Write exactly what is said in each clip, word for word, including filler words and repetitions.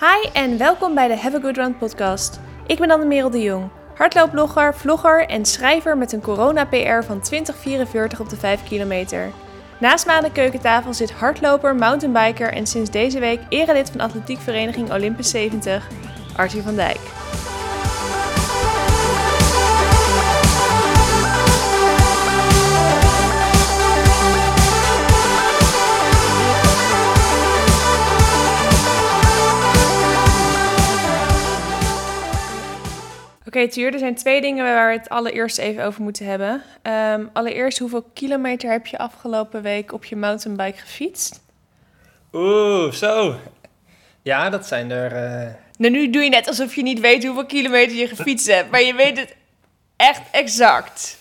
Hi en welkom bij de Have a Good Run podcast. Ik ben Anne-Merel de Jong, hardloopblogger, vlogger en schrijver met een corona-P R van twintig vierenveertig op de vijf kilometer. Naast me aan de keukentafel zit hardloper, mountainbiker en sinds deze week erelid van Atletiek Vereniging Olympus zeventig, Artie van Dijk. Oké, okay, Tuur, er zijn twee dingen waar we het allereerst even over moeten hebben. Um, allereerst, hoeveel kilometer heb je afgelopen week op je mountainbike gefietst? Oeh, zo. Ja, dat zijn er... Uh... Nou, nu doe je net alsof je niet weet hoeveel kilometer je gefietst hebt, maar je weet het echt exact.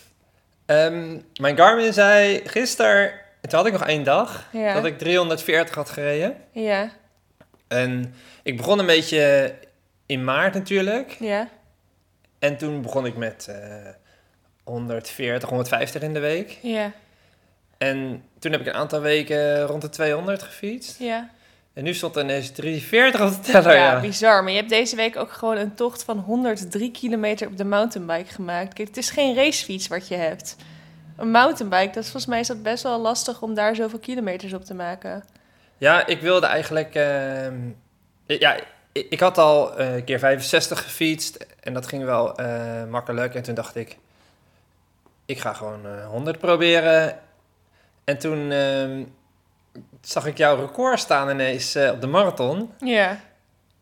Um, mijn Garmin zei gisteren, toen had ik nog één dag, ja. dat ik driehonderdveertig had gereden. Ja. En ik begon een beetje in maart natuurlijk. Ja. En toen begon ik met uh, honderdveertig, honderdvijftig in de week. Ja. En toen heb ik een aantal weken rond de tweehonderd gefietst. Ja. En nu stond er ineens driehonderdveertig op de teller. Ja, ja, bizar. Maar je hebt deze week ook gewoon een tocht van honderddrie kilometer op de mountainbike gemaakt. Kijk, het is geen racefiets wat je hebt. Een mountainbike, dat is volgens mij is dat best wel lastig om daar zoveel kilometers op te maken. Ja, ik wilde eigenlijk... Uh, ja. Ik had al een uh, keer vijfenzestig gefietst en dat ging wel uh, makkelijk. En toen dacht ik, ik ga gewoon uh, honderd proberen. En toen uh, zag ik jouw record staan ineens uh, op de marathon. Ja.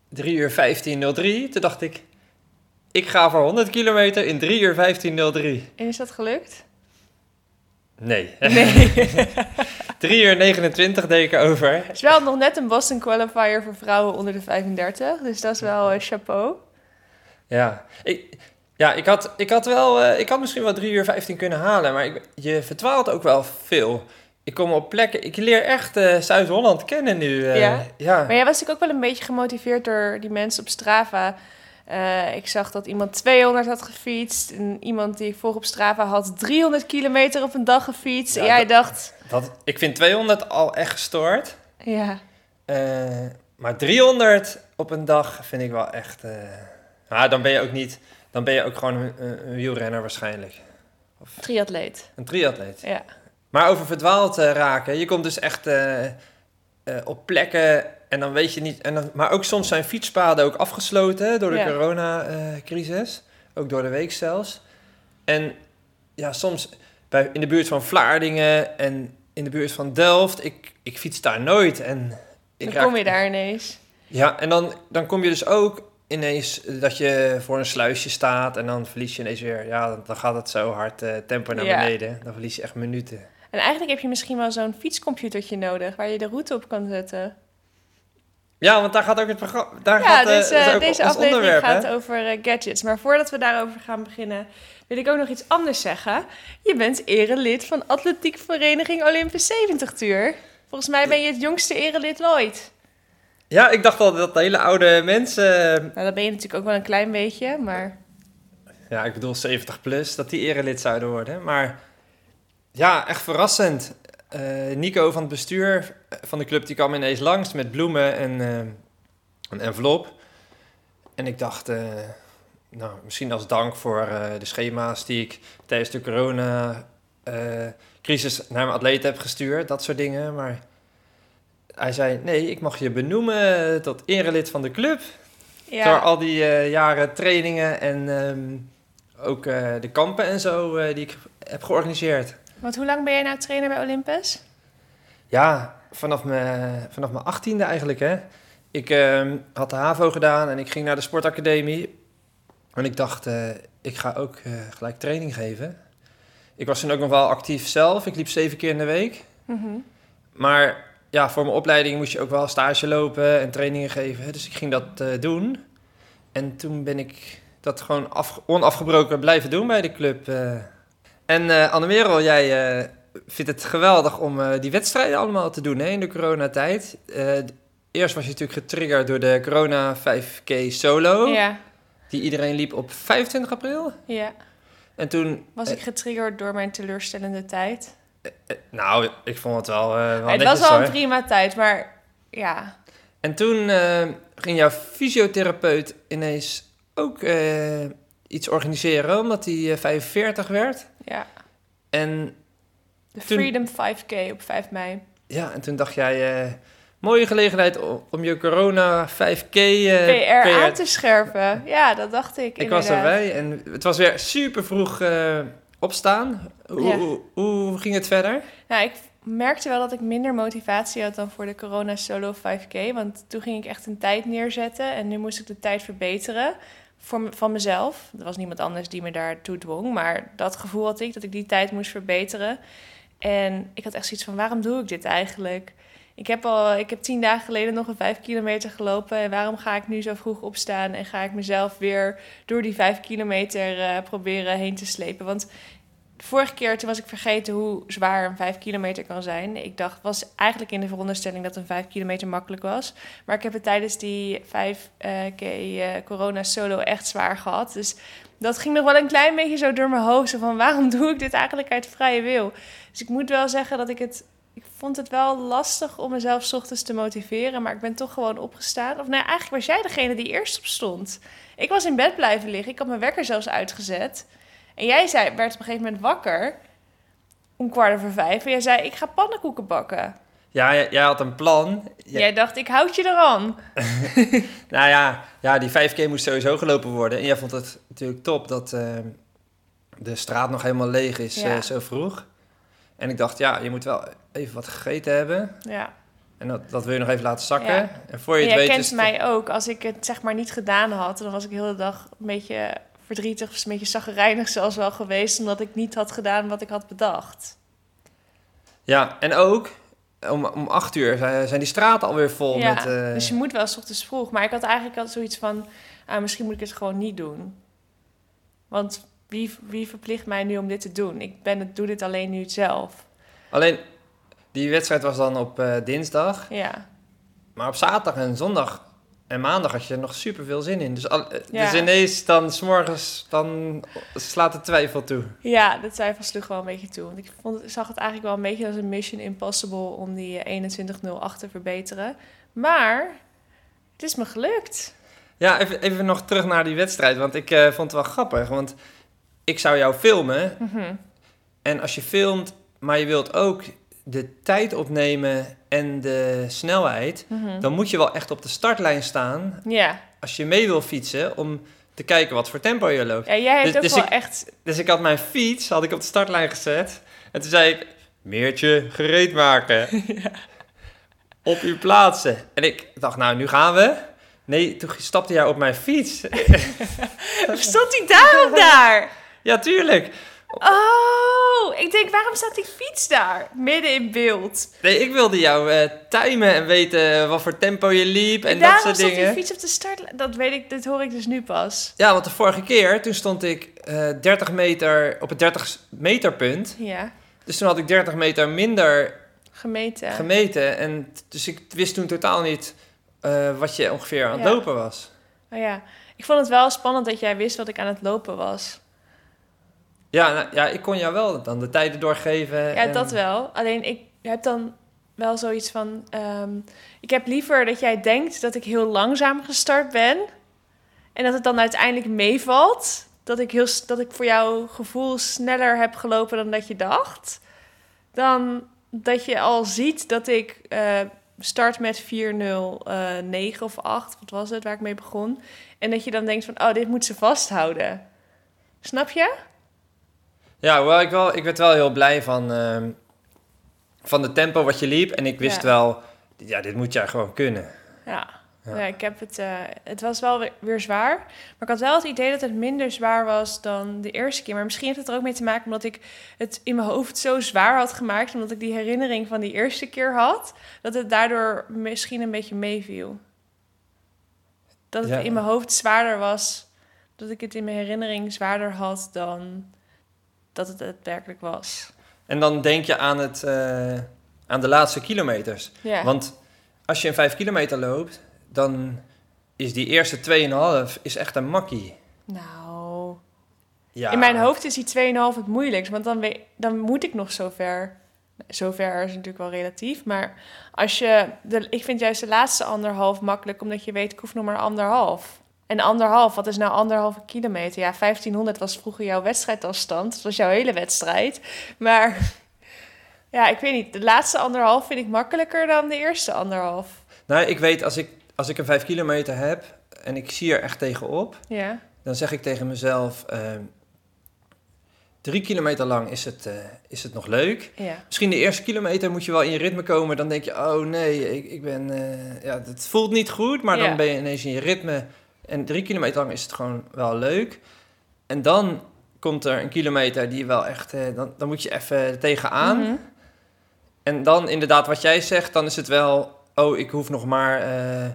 drie uur vijftien nul drie. Toen dacht ik, ik ga voor honderd kilometer in drie uur vijftien nul drie. En is dat gelukt? Nee. Nee. drie uur negenentwintig deed ik erover. Het is wel nog net een Boston qualifier voor vrouwen onder de vijfendertig. Dus dat is wel uh, chapeau. Ja, ik, ja, ik, had, ik, had wel, uh, ik had misschien wel drie uur vijftien kunnen halen. Maar ik, je vertwaalt ook wel veel. Ik kom op plekken... Ik leer echt uh, Zuid-Holland kennen nu. Uh, ja? ja, maar jij was natuurlijk ook wel een beetje gemotiveerd door die mensen op Strava. Uh, ik zag dat iemand tweehonderd had gefietst. En iemand die ik volg op Strava had driehonderd kilometer op een dag gefietst. Ja, en jij dat, dacht... Dat, ik vind tweehonderd al echt gestoord. Ja. Uh, maar driehonderd op een dag vind ik wel echt... Uh, ah, dan ben je ook niet... Dan ben je ook gewoon een, een wielrenner waarschijnlijk. Of, triatleet. Een triatleet. Ja. Maar over verdwaald uh, raken. Je komt dus echt uh, uh, op plekken... En dan weet je niet... En dan, maar ook soms zijn fietspaden ook afgesloten door de ja. coronacrisis. Uh, ook door de week zelfs. En ja, soms bij, in de buurt van Vlaardingen en in de buurt van Delft. Ik, ik fiets daar nooit. En ik dan raak, kom je daar ineens. Ja, en dan, dan kom je dus ook ineens dat je voor een sluisje staat. En dan verlies je ineens weer... Ja, dan, dan gaat het zo hard uh, tempo naar ja. beneden. Dan verlies je echt minuten. En eigenlijk heb je misschien wel zo'n fietscomputertje nodig... waar je de route op kan zetten... Ja, want daar gaat ook het programma... Daar ja, gaat, dus uh, deze aflevering gaat hè? over uh, gadgets. Maar voordat we daarover gaan beginnen... wil ik ook nog iets anders zeggen. Je bent erelid van Atletiek Vereniging Olympus zeventig, Tuur. Volgens mij ben je het jongste erelid ooit. Ja, ik dacht al dat de hele oude mensen... Nou, dat ben je natuurlijk ook wel een klein beetje, maar... Ja, ik bedoel zeventig plus, dat die erelid zouden worden. Maar ja, echt verrassend... Uh, Nico van het bestuur van de club, die kwam ineens langs met bloemen en uh, een envelop. En ik dacht, uh, nou, misschien als dank voor uh, de schema's die ik tijdens de coronacrisis uh, naar mijn atleet heb gestuurd. Dat soort dingen. Maar hij zei, nee, ik mag je benoemen tot erelid van de club. Ja. Door al die uh, jaren trainingen en um, ook uh, de kampen en zo uh, die ik heb georganiseerd. Want hoe lang ben jij nou trainer bij Olympus? Ja, vanaf mijn, vanaf mijn achttiende eigenlijk, hè. Ik uh, had de HAVO gedaan en ik ging naar de sportacademie. En ik dacht, uh, ik ga ook uh, gelijk training geven. Ik was toen ook nog wel actief zelf. Ik liep zeven keer in de week. Mm-hmm. Maar ja, voor mijn opleiding moest je ook wel stage lopen en trainingen geven. Dus ik ging dat uh, doen. En toen ben ik dat gewoon af, onafgebroken blijven doen bij de club... Uh, En uh, Anne-Merel, jij uh, vindt het geweldig om uh, die wedstrijden allemaal te doen hè, in de coronatijd. Uh, eerst was je natuurlijk getriggerd door de corona vijf K Solo. Ja. Die iedereen liep op vijfentwintig april. Ja. En toen... Was uh, ik getriggerd door mijn teleurstellende tijd? Uh, uh, nou, ik vond het wel... Uh, wel het netjes, was wel hoor. Een prima tijd, maar ja... En toen uh, ging jouw fysiotherapeut ineens ook uh, iets organiseren, omdat hij uh, vijfenveertig werd. Ja. En de toen... Freedom vijf K op vijf mei. Ja, en toen dacht jij... Uh, mooie gelegenheid om je corona vijf K... Uh, P R, P R aan te scherpen. Ja, dat dacht ik. Ik inderdaad. was erbij en het was weer super vroeg uh, opstaan. Hoe, ja. hoe, hoe ging het verder? Nou, ik merkte wel dat ik minder motivatie had dan voor de corona solo vijf K. Want toen ging ik echt een tijd neerzetten en nu moest ik de tijd verbeteren voor me, van mezelf. Er was niemand anders die me daartoe dwong. Maar dat gevoel had ik, dat ik die tijd moest verbeteren. En ik had echt zoiets van, waarom doe ik dit eigenlijk? Ik heb al, ik heb tien dagen geleden nog een vijf kilometer gelopen. En waarom ga ik nu zo vroeg opstaan? En ga ik mezelf weer door die vijf kilometer uh, proberen heen te slepen? Want de vorige keer toen was ik vergeten hoe zwaar een vijf kilometer kan zijn. Ik dacht, was eigenlijk in de veronderstelling dat een vijf kilometer makkelijk was. Maar ik heb het tijdens die vijf K uh, corona solo echt zwaar gehad. Dus dat ging nog wel een klein beetje zo door mijn hoofd. Zo van, waarom doe ik dit eigenlijk uit vrije wil? Dus ik moet wel zeggen dat ik het... Ik vond het wel lastig om mezelf 's ochtends te motiveren, maar ik ben toch gewoon opgestaan. Of nou, eigenlijk was jij degene die eerst opstond. Ik was in bed blijven liggen. Ik had mijn wekker zelfs uitgezet. En jij zei, werd op een gegeven moment wakker om kwart over vijf. En jij zei, ik ga pannenkoeken bakken. Ja, jij, jij had een plan. Jij, jij dacht, ik houd je eraan. Nou ja, ja, die vijf K moest sowieso gelopen worden. En jij vond het natuurlijk top dat uh, de straat nog helemaal leeg is, ja. uh, zo vroeg. En ik dacht, ja, je moet wel even wat gegeten hebben. Ja. En dat, dat wil je nog even laten zakken. Ja. En voor je het en jij weet... kent is mij te... ook. Als ik het zeg maar niet gedaan had, dan was ik de hele dag een beetje verdrietig, of een beetje chagrijnig zelfs wel geweest, omdat ik niet had gedaan wat ik had bedacht. Ja, en ook om, om acht uur zijn die straten alweer vol. Ja, met, uh... dus je moet wel 's ochtends vroeg. Maar ik had eigenlijk al zoiets van, ah, misschien moet ik het gewoon niet doen. Want... Wie, wie verplicht mij nu om dit te doen? Ik ben het, doe dit alleen nu zelf. Alleen, die wedstrijd was dan op uh, dinsdag. Ja. Maar op zaterdag en zondag en maandag had je er nog super veel zin in. Dus, al, ja. dus ineens dan 's morgens dan slaat de twijfel toe. Ja, de twijfel sloeg wel een beetje toe. Want ik vond, zag het eigenlijk wel een beetje als een mission impossible om die eenentwintig nul acht te verbeteren. Maar het is me gelukt. Ja, even, even nog terug naar die wedstrijd. Want ik uh, vond het wel grappig. Want... Ik zou jou filmen. Mm-hmm. En als je filmt, maar je wilt ook de tijd opnemen en de snelheid... Mm-hmm. Dan moet je wel echt op de startlijn staan. Yeah. Als je mee wil fietsen, om te kijken wat voor tempo je loopt. Ja, jij hebt dus, ook dus wel ik, echt... Dus ik had mijn fiets had ik op de startlijn gezet. En toen zei ik, Meertje, gereed maken. Ja. Op uw plaatsen. En ik dacht, nou, nu gaan we... Nee, toen stapte jij op mijn fiets. Stond hij daarom daar? Ja, tuurlijk. Oh, ik denk, waarom staat die fiets daar? Midden in beeld. Nee, ik wilde jou uh, timen en weten wat voor tempo je liep en, en dat soort dingen. Daarom stond die fiets op de start. Dat weet ik, dat hoor ik dus nu pas. Ja, want de vorige keer, toen stond ik uh, dertig meter op het dertig meter punt. Ja. Dus toen had ik dertig meter minder gemeten. gemeten. En t- dus ik wist toen totaal niet... Uh, wat je ongeveer aan het ja. lopen was. Oh ja, ik vond het wel spannend dat jij wist wat ik aan het lopen was. Ja, nou, ja ik kon jou wel dan de tijden doorgeven. Ja, en... dat wel. Alleen ik heb dan wel zoiets van... Um, ik heb liever dat jij denkt dat ik heel langzaam gestart ben... en dat het dan uiteindelijk meevalt. Dat ik, heel, dat ik voor jouw gevoel sneller heb gelopen dan dat je dacht. Dan dat je al ziet dat ik... Uh, start met vier nul negen uh, of acht, wat was het, waar ik mee begon. En dat je dan denkt van, oh, dit moet ze vasthouden. Snap je? Ja, wel, ik, wel, ik werd wel heel blij van, uh, van de tempo wat je liep. En ik wist ja. wel, ja, dit moet jij gewoon kunnen. Ja, ja. ja ik heb het, uh, het was wel weer, weer zwaar. Maar ik had wel het idee dat het minder zwaar was dan de eerste keer. Maar misschien heeft het er ook mee te maken omdat ik het in mijn hoofd zo zwaar had gemaakt. Omdat ik die herinnering van die eerste keer had. Dat het daardoor misschien een beetje meeviel. Dat het ja. in mijn hoofd zwaarder was. Dat ik het in mijn herinnering zwaarder had dan dat het daadwerkelijk was. En dan denk je aan, het, uh, aan de laatste kilometers. Ja. Want als je een vijf kilometer loopt... dan is die eerste twee komma vijf is echt een makkie. Nou, ja. In mijn hoofd is die twee komma vijf het moeilijkst, want dan, we, dan moet ik nog zo ver. Zover is het natuurlijk wel relatief. Maar als je de, ik vind juist de laatste anderhalf makkelijk, omdat je weet, ik hoef nog maar anderhalf. En anderhalf, wat is nou anderhalve kilometer? Ja, vijftienhonderd was vroeger jouw wedstrijdafstand. Dat was jouw hele wedstrijd. Maar ja, ik weet niet. De laatste anderhalf vind ik makkelijker dan de eerste anderhalf. Nou, ik weet, als ik, als ik een vijf kilometer heb en ik zie er echt tegenop, ja, dan zeg ik tegen mezelf, Uh, Drie kilometer lang is het, uh, is het nog leuk. Ja. Misschien de eerste kilometer moet je wel in je ritme komen. Dan denk je, oh nee, ik, ik ben... Uh, ja, het voelt niet goed, maar ja, dan ben je ineens in je ritme. En drie kilometer lang is het gewoon wel leuk. En dan komt er een kilometer die wel echt... Uh, dan, dan moet je even tegenaan. Mm-hmm. En dan inderdaad wat jij zegt, dan is het wel, oh, ik hoef nog maar uh,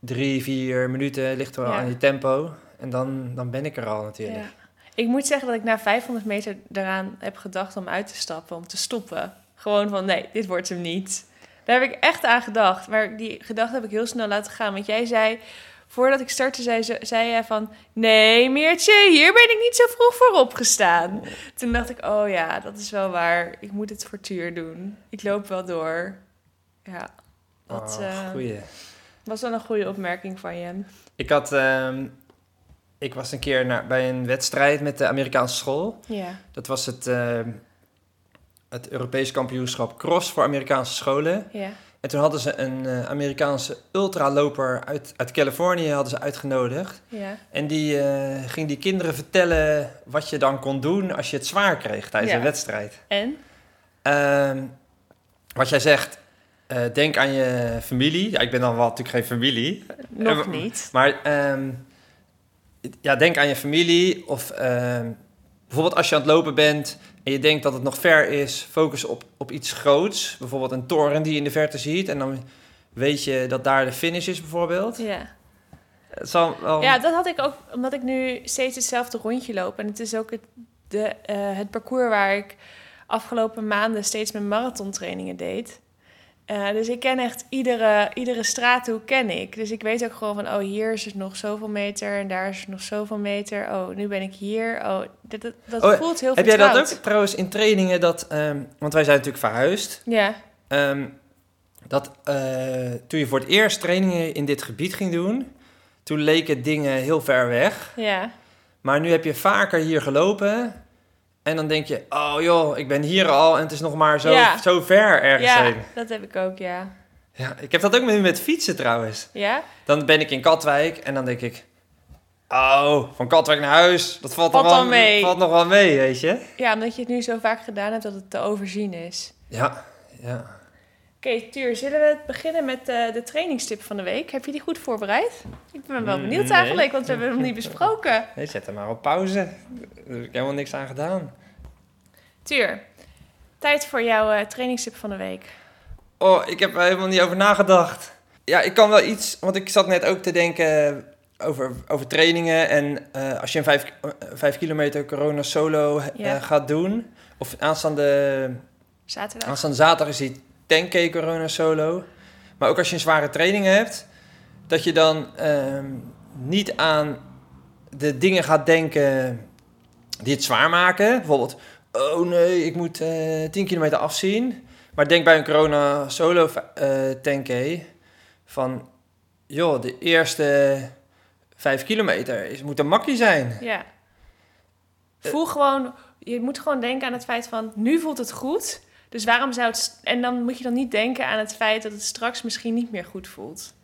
drie, vier minuten. Ligt wel ja. aan je tempo. En dan, dan ben ik er al natuurlijk. Ja. Ik moet zeggen dat ik na vijfhonderd meter eraan heb gedacht om uit te stappen, om te stoppen. Gewoon van, nee, dit wordt hem niet. Daar heb ik echt aan gedacht. Maar die gedachte heb ik heel snel laten gaan. Want jij zei, voordat ik startte, zei, zei jij van, nee, Meertje, hier ben ik niet zo vroeg voor opgestaan. Toen dacht ik, oh ja, dat is wel waar. Ik moet het fortuur doen. Ik loop wel door. Ja, dat oh, uh, goeie. was wel een goede opmerking van je. Ik had... Um... Ik was een keer naar, bij een wedstrijd met de Amerikaanse school. Ja. Dat was het, uh, het Europees kampioenschap cross voor Amerikaanse scholen. Ja. En toen hadden ze een uh, Amerikaanse ultraloper uit, uit Californië hadden ze uitgenodigd. Ja. En die uh, ging die kinderen vertellen wat je dan kon doen als je het zwaar kreeg tijdens ja. een wedstrijd. En? Uh, wat jij zegt, uh, denk aan je familie. Ja, ik ben dan wel natuurlijk geen familie. Nog uh, niet. Maar... Uh, Ja, denk aan je familie of uh, bijvoorbeeld als je aan het lopen bent en je denkt dat het nog ver is, focus op, op iets groots. Bijvoorbeeld een toren die je in de verte ziet en dan weet je dat daar de finish is bijvoorbeeld. Ja, het zal, um... ja dat had ik ook, omdat ik nu steeds hetzelfde rondje loop. En het is ook het, de, uh, het parcours waar ik afgelopen maanden steeds mijn marathontrainingen deed. Uh, dus ik ken echt iedere, iedere straathoek ken ik. Dus ik weet ook gewoon van, oh, hier is het nog zoveel meter en daar is het nog zoveel meter. Oh, nu ben ik hier. Oh, dat, dat, dat oh, voelt heel vertrouwd. Heb jij dat ook trouwens in trainingen dat, um, want wij zijn natuurlijk verhuisd. Ja. Um, dat uh, toen je voor het eerst trainingen in dit gebied ging doen, toen leken dingen heel ver weg. Ja. Maar nu heb je vaker hier gelopen en dan denk je, oh joh, ik ben hier al en het is nog maar zo, ja. zo ver ergens ja, heen. Ja, dat heb ik ook, ja. ja. Ik heb dat ook met, met fietsen trouwens. Ja? Dan ben ik in Katwijk en dan denk ik, oh, van Katwijk naar huis, dat valt, valt, nog, wel, mee. valt nog wel mee, weet je. Ja, omdat je het nu zo vaak gedaan hebt dat het te overzien is. Ja, ja. Oké, okay, Tuur, zullen we beginnen met uh, de trainingstip van de week? Heb je die goed voorbereid? Ik ben wel benieuwd nee. eigenlijk, want we hebben hem niet besproken. Nee, zet hem maar op pauze. Daar heb ik helemaal niks aan gedaan. Tuur, tijd voor jouw uh, trainingstip van de week. Oh, ik heb er helemaal niet over nagedacht. Ja, ik kan wel iets, want ik zat net ook te denken over, over trainingen. En uh, als je een vijf, uh, vijf kilometer corona solo ja. uh, gaat doen, of aanstaande zaterdag, aanstaande zaterdag is die ten K corona solo. Maar ook als je een zware training hebt, dat je dan um, niet aan de dingen gaat denken die het zwaar maken. Bijvoorbeeld, oh nee, ik moet uh, tien kilometer afzien. Maar denk bij een corona solo uh, ten K van, joh, de eerste vijf kilometer is, moet een makkie zijn. Ja. Voel uh, gewoon, je moet gewoon denken aan het feit van, nu voelt het goed. Dus waarom zou het... En dan moet je dan niet denken aan het feit dat het straks misschien niet meer goed voelt.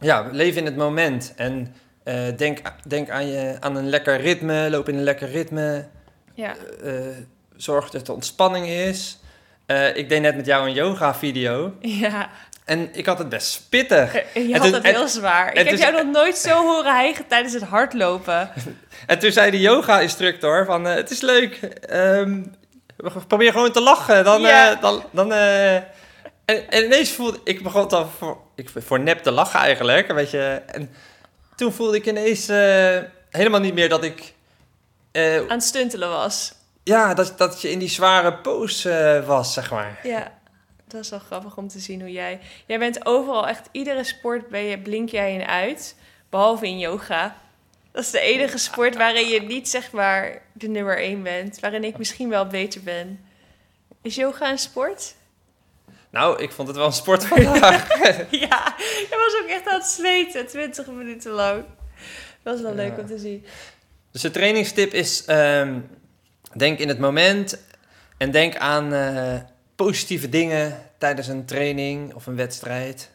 Ja, leef in het moment. En uh, denk, denk aan, je, aan een lekker ritme. Loop in een lekker ritme. Ja. Uh, uh, zorg dat er ontspanning is. Uh, ik deed net met jou een yoga-video. Ja. En ik had het best spittig. Je had toen, het heel en, zwaar. Ik heb dus, jou nog nooit zo horen hijgen tijdens het hardlopen. En toen zei de yoga-instructor van, uh, het is leuk... Um, probeer gewoon te lachen. Dan, yeah. uh, dan, dan, uh, en, en ineens voelde ik... begon dan voor, ik, voor nep te lachen eigenlijk. Weet je, en toen voelde ik ineens uh, helemaal niet meer dat ik... Uh, aan het stuntelen was. Ja, dat, dat je in die zware pose uh, was, zeg maar. Ja, dat is wel grappig om te zien hoe jij... Jij bent overal echt... Iedere sport ben je, blink jij in uit. Behalve in yoga. Dat is de enige sport waarin je niet zeg maar de nummer één bent. Waarin ik misschien wel beter ben. Is yoga een sport? Nou, ik vond het wel een sport vandaag. Ja, je was ook echt aan het zweten, twintig minuten lang. Dat was wel ja. leuk om te zien. Dus de trainingstip is, um, denk in het moment en denk aan uh, positieve dingen tijdens een training of een wedstrijd.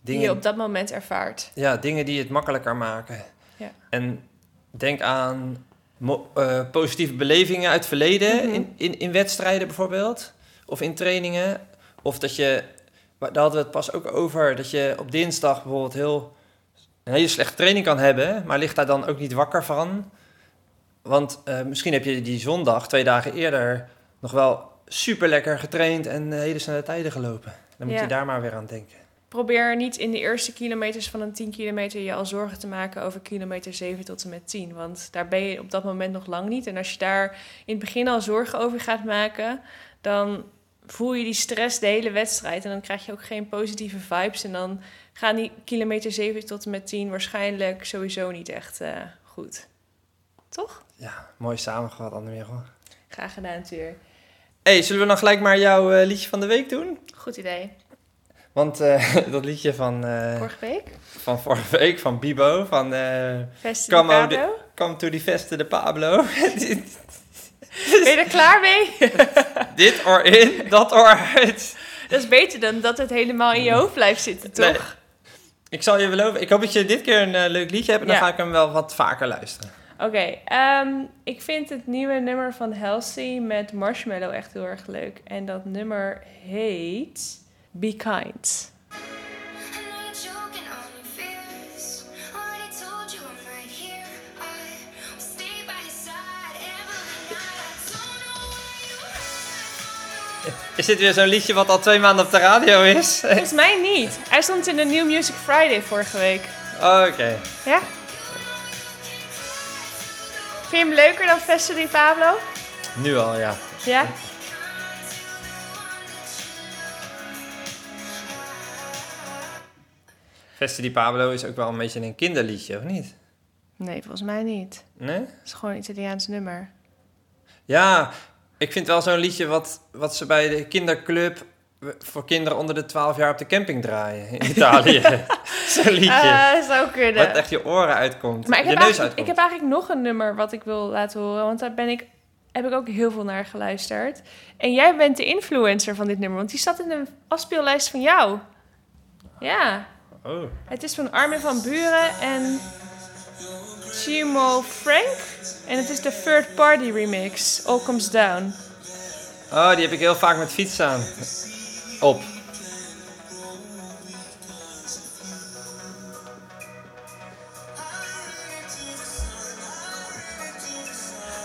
Dingen, die je op dat moment ervaart. Ja, dingen die het makkelijker maken. Ja. En denk aan mo- uh, positieve belevingen uit het verleden, mm-hmm. in, in, in wedstrijden bijvoorbeeld, of in trainingen. Of dat je, daar hadden we het pas ook over, dat je op dinsdag bijvoorbeeld heel, een hele slechte training kan hebben, maar ligt daar dan ook niet wakker van. Want uh, misschien heb je die zondag, twee dagen eerder, nog wel super lekker getraind en uh, hele snelle tijden gelopen. Dan moet ja. je daar maar weer aan denken. Probeer niet in de eerste kilometers van een tien kilometer je al zorgen te maken over kilometer zeven tot en met tien. Want daar ben je op dat moment nog lang niet. En als je daar in het begin al zorgen over gaat maken, dan voel je die stress de hele wedstrijd en dan krijg je ook geen positieve vibes. En dan gaan die kilometer zeven tot en met tien waarschijnlijk sowieso niet echt uh, goed. Toch? Ja, mooi samengevat, Anne-Merel. Graag gedaan, Tuur. Hey, zullen we dan gelijk maar jouw uh, liedje van de week doen? Goed idee. Want uh, dat liedje van Uh, vorige week? Van vorige week, van Bibo, van Uh, Veste de Pablo. De, come to the Veste de Pablo. Ben je er klaar mee? Dit or in, dat or uit. Dat is beter dan dat het helemaal in je hoofd blijft zitten, toch? Nee. Ik zal je beloven. Ik hoop dat je dit keer een uh, leuk liedje hebt. En ja. dan ga ik hem wel wat vaker luisteren. Oké. Okay, um, ik vind het nieuwe nummer van Halsey met Marshmallow echt heel erg leuk. En dat nummer heet Be Kind. Is dit weer zo'n liedje wat al twee maanden op de radio is? Volgens mij niet. Hij stond in de New Music Friday vorige week. Oh, oké. Okay. Ja? Vind je hem leuker dan Veste de Pablo? Nu al, ja. Ja? Veste de Pablo is ook wel een beetje een kinderliedje, of niet? Nee, volgens mij niet. Nee? Het is gewoon een Italiaans nummer. Ja. Ik vind wel zo'n liedje wat, wat ze bij de kinderclub voor kinderen onder de twaalf jaar op de camping draaien in Italië. Ja. Zo'n liedje. Uh, zou kunnen. Wat echt je oren uitkomt. Maar ik, je heb neus uitkomt. Ik heb eigenlijk nog een nummer wat ik wil laten horen. Want daar ben ik, heb ik ook heel veel naar geluisterd. En jij bent de influencer van dit nummer. Want die zat in een afspeellijst van jou. Ja. Oh. Het is van Armin van Buuren en Timo Frank. En het is de third party remix. All Comes Down. Oh, die heb ik heel vaak met fiets aan. Op.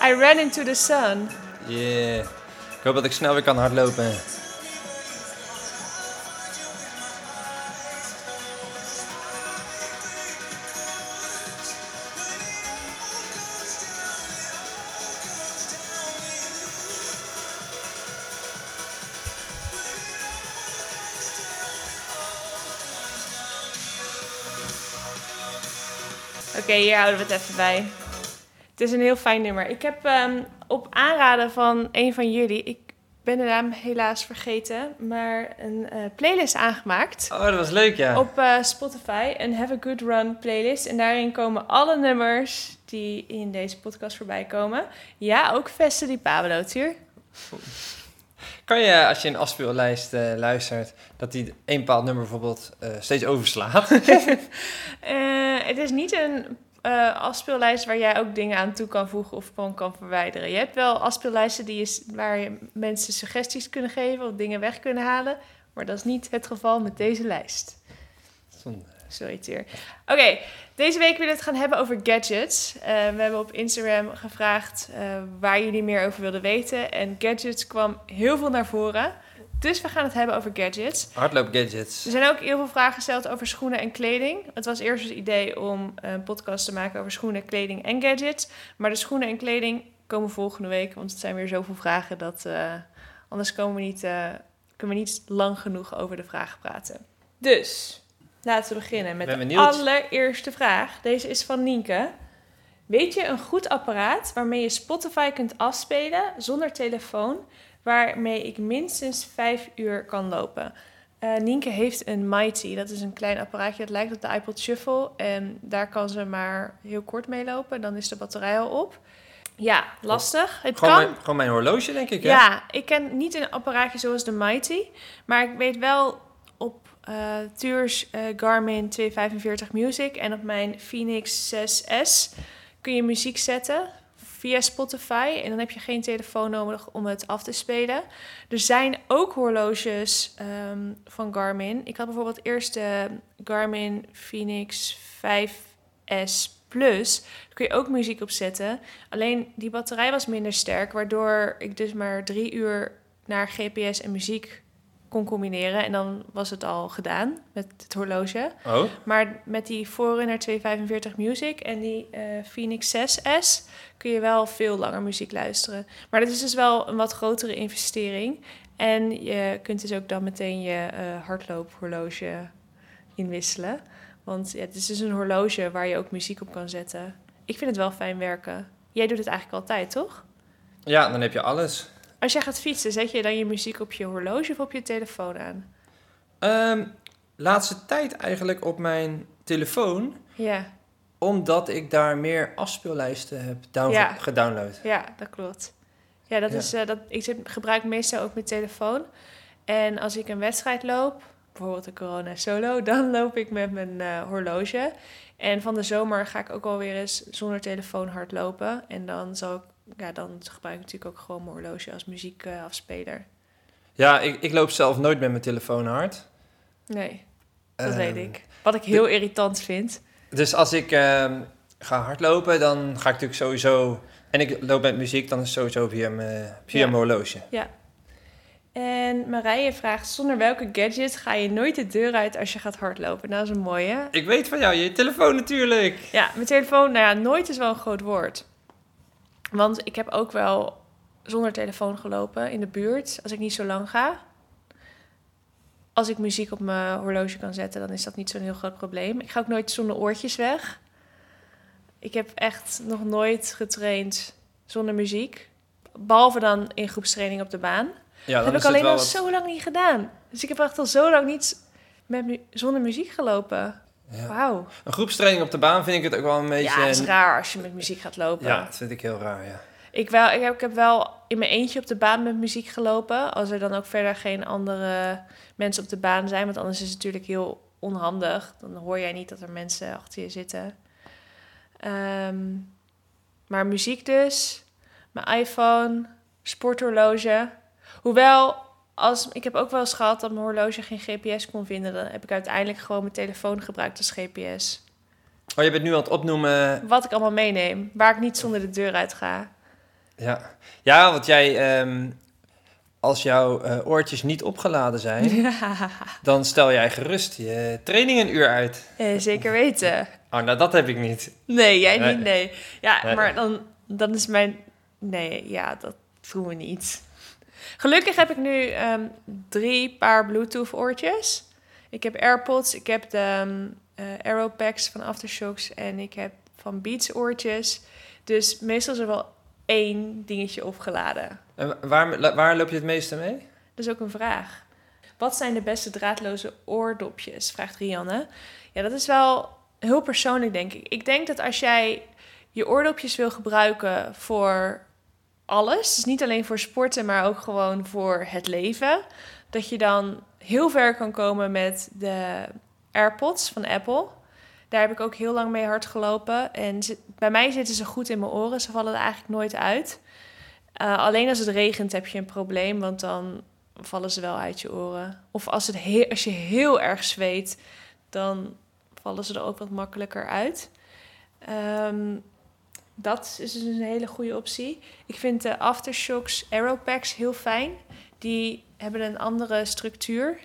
I ran into the sun. Yeah. Ik hoop dat ik snel weer kan hardlopen. Oké, okay, hier houden we het even bij. Het is een heel fijn nummer. Ik heb um, op aanraden van een van jullie, ik ben de naam helaas vergeten, maar een uh, playlist aangemaakt. Oh, dat was leuk, ja. Op uh, Spotify, een Have a Good Run playlist. En daarin komen alle nummers die in deze podcast voorbij komen. Ja, ook Veste de Pablo, Tuur. Kan je, als je een afspeellijst uh, luistert, dat die een bepaald nummer bijvoorbeeld uh, steeds overslaat? uh, het is niet een uh, afspeellijst waar jij ook dingen aan toe kan voegen of gewoon kan verwijderen. Je hebt wel afspeellijsten die is, waar je mensen suggesties kunnen geven of dingen weg kunnen halen. Maar dat is niet het geval met deze lijst. Zonde. Sorry, Tuur. Oké, okay, deze week willen we het gaan hebben over gadgets. Uh, we hebben op Instagram gevraagd uh, waar jullie meer over wilden weten. En gadgets kwam heel veel naar voren. Dus we gaan het hebben over gadgets. Hardloopgadgets. Er zijn ook heel veel vragen gesteld over schoenen en kleding. Het was eerst het idee om een podcast te maken over schoenen, kleding en gadgets. Maar de schoenen en kleding komen volgende week. Want het zijn weer zoveel vragen dat uh, anders komen we niet, uh, kunnen we niet lang genoeg over de vragen praten. Dus laten we beginnen met de allereerste vraag. Deze is van Nienke. Weet je een goed apparaat waarmee je Spotify kunt afspelen zonder telefoon, waarmee ik minstens vijf uur kan lopen. Uh, Nienke heeft een Mighty, dat is een klein apparaatje, dat lijkt op de iPod Shuffle. En daar kan ze maar heel kort mee lopen, dan is de batterij al op. Ja, lastig. Het gewoon, kan. Mijn, gewoon mijn horloge, denk ik. Hè? Ja, ik ken niet een apparaatje zoals de Mighty, maar ik weet wel op uh, Tuurs uh, Garmin tweehonderdvijfenveertig Music en op mijn Phoenix zes S kun je muziek zetten via Spotify. En dan heb je geen telefoon nodig om het af te spelen. Er zijn ook horloges um, van Garmin. Ik had bijvoorbeeld eerst de Garmin Phoenix vijf S Plus. Daar kun je ook muziek op zetten. Alleen die batterij was minder sterk, waardoor ik dus maar drie uur naar G P S en muziek kon combineren. En dan was het al gedaan met het horloge. Oh. Maar met die Forerunner tweehonderdvijfenveertig Music en die uh, Phoenix zes S kun je wel veel langer muziek luisteren. Maar dat is dus wel een wat grotere investering. En je kunt dus ook dan meteen je uh, hardloophorloge inwisselen. Want ja, het is dus een horloge waar je ook muziek op kan zetten. Ik vind het wel fijn werken. Jij doet het eigenlijk altijd, toch? Ja, dan heb je alles. Als jij gaat fietsen, zet je dan je muziek op je horloge of op je telefoon aan? Um, laatste tijd eigenlijk op mijn telefoon. Ja. Omdat ik daar meer afspeellijsten heb down- ja. gedownload. Ja, dat klopt. Ja, dat ja. Is, uh, dat, ik zit, gebruik meestal ook mijn telefoon. En als ik een wedstrijd loop, bijvoorbeeld de Corona Solo, dan loop ik met mijn uh, horloge. En van de zomer ga ik ook alweer eens zonder telefoon hardlopen. En dan zal ik, ja, dan gebruik ik natuurlijk ook gewoon mijn horloge als muziekafspeler. Uh, ja, ik, ik loop zelf nooit met mijn telefoon hard. Nee, dat um, weet ik. Wat ik heel de, irritant vind. Dus als ik um, ga hardlopen, dan ga ik natuurlijk sowieso... En ik loop met muziek, dan is sowieso via mijn, via ja. mijn horloge. Ja. En Marije vraagt, zonder welke gadget ga je nooit de deur uit als je gaat hardlopen? Nou, dat is een mooie. Ik weet van jou, je telefoon natuurlijk. Ja, mijn telefoon, nou ja, nooit is wel een groot woord. Want ik heb ook wel zonder telefoon gelopen in de buurt, als ik niet zo lang ga. Als ik muziek op mijn horloge kan zetten, dan is dat niet zo'n heel groot probleem. Ik ga ook nooit zonder oortjes weg. Ik heb echt nog nooit getraind zonder muziek. Behalve dan in groepstraining op de baan. Ja, dat heb ik alleen al wat... zo lang niet gedaan. Dus ik heb echt al zo lang niet met mu- zonder muziek gelopen. Ja. Wauw. Een groepstraining op de baan vind ik het ook wel een beetje... Ja, het is raar als je met muziek gaat lopen. Ja, dat vind ik heel raar, ja. Ik, wel, ik, heb, ik heb wel in mijn eentje op de baan met muziek gelopen. Als er dan ook verder geen andere mensen op de baan zijn. Want anders is het natuurlijk heel onhandig. Dan hoor jij niet dat er mensen achter je zitten. Um, maar muziek dus. Mijn iPhone. Sporthorloge. Hoewel, als, ik heb ook wel eens gehad dat mijn horloge geen G P S kon vinden. Dan heb ik uiteindelijk gewoon mijn telefoon gebruikt als G P S. Oh, je bent nu aan het opnoemen... Wat ik allemaal meeneem. Waar ik niet zonder de deur uit ga. Ja, ja, want jij... Um, als jouw uh, oortjes niet opgeladen zijn... Ja. Dan stel jij gerust je training een uur uit. Eh, zeker weten. Oh, nou dat heb ik niet. Nee, jij nee. niet, nee. Ja, nee. Maar dan, dan is mijn... Nee, ja, dat voel me niet... Gelukkig heb ik nu um, drie paar Bluetooth-oortjes. Ik heb AirPods, ik heb de um, uh, Aeropex van Aftershokz en ik heb van Beats oortjes. Dus meestal is er wel één dingetje opgeladen. En waar, waar loop je het meeste mee? Dat is ook een vraag. Wat zijn de beste draadloze oordopjes? Vraagt Rianne. Ja, dat is wel heel persoonlijk, denk ik. Ik denk dat als jij je oordopjes wil gebruiken voor... alles, dus niet alleen voor sporten, maar ook gewoon voor het leven. Dat je dan heel ver kan komen met de AirPods van Apple. Daar heb ik ook heel lang mee hard gelopen. En ze, bij mij zitten ze goed in mijn oren. Ze vallen er eigenlijk nooit uit. Uh, alleen als het regent heb je een probleem, want dan vallen ze wel uit je oren. Of als, het heel, als je heel erg zweet, dan vallen ze er ook wat makkelijker uit. Um, Dat is dus een hele goede optie. Ik vind de Aftershokz Aeropex heel fijn. Die hebben een andere structuur.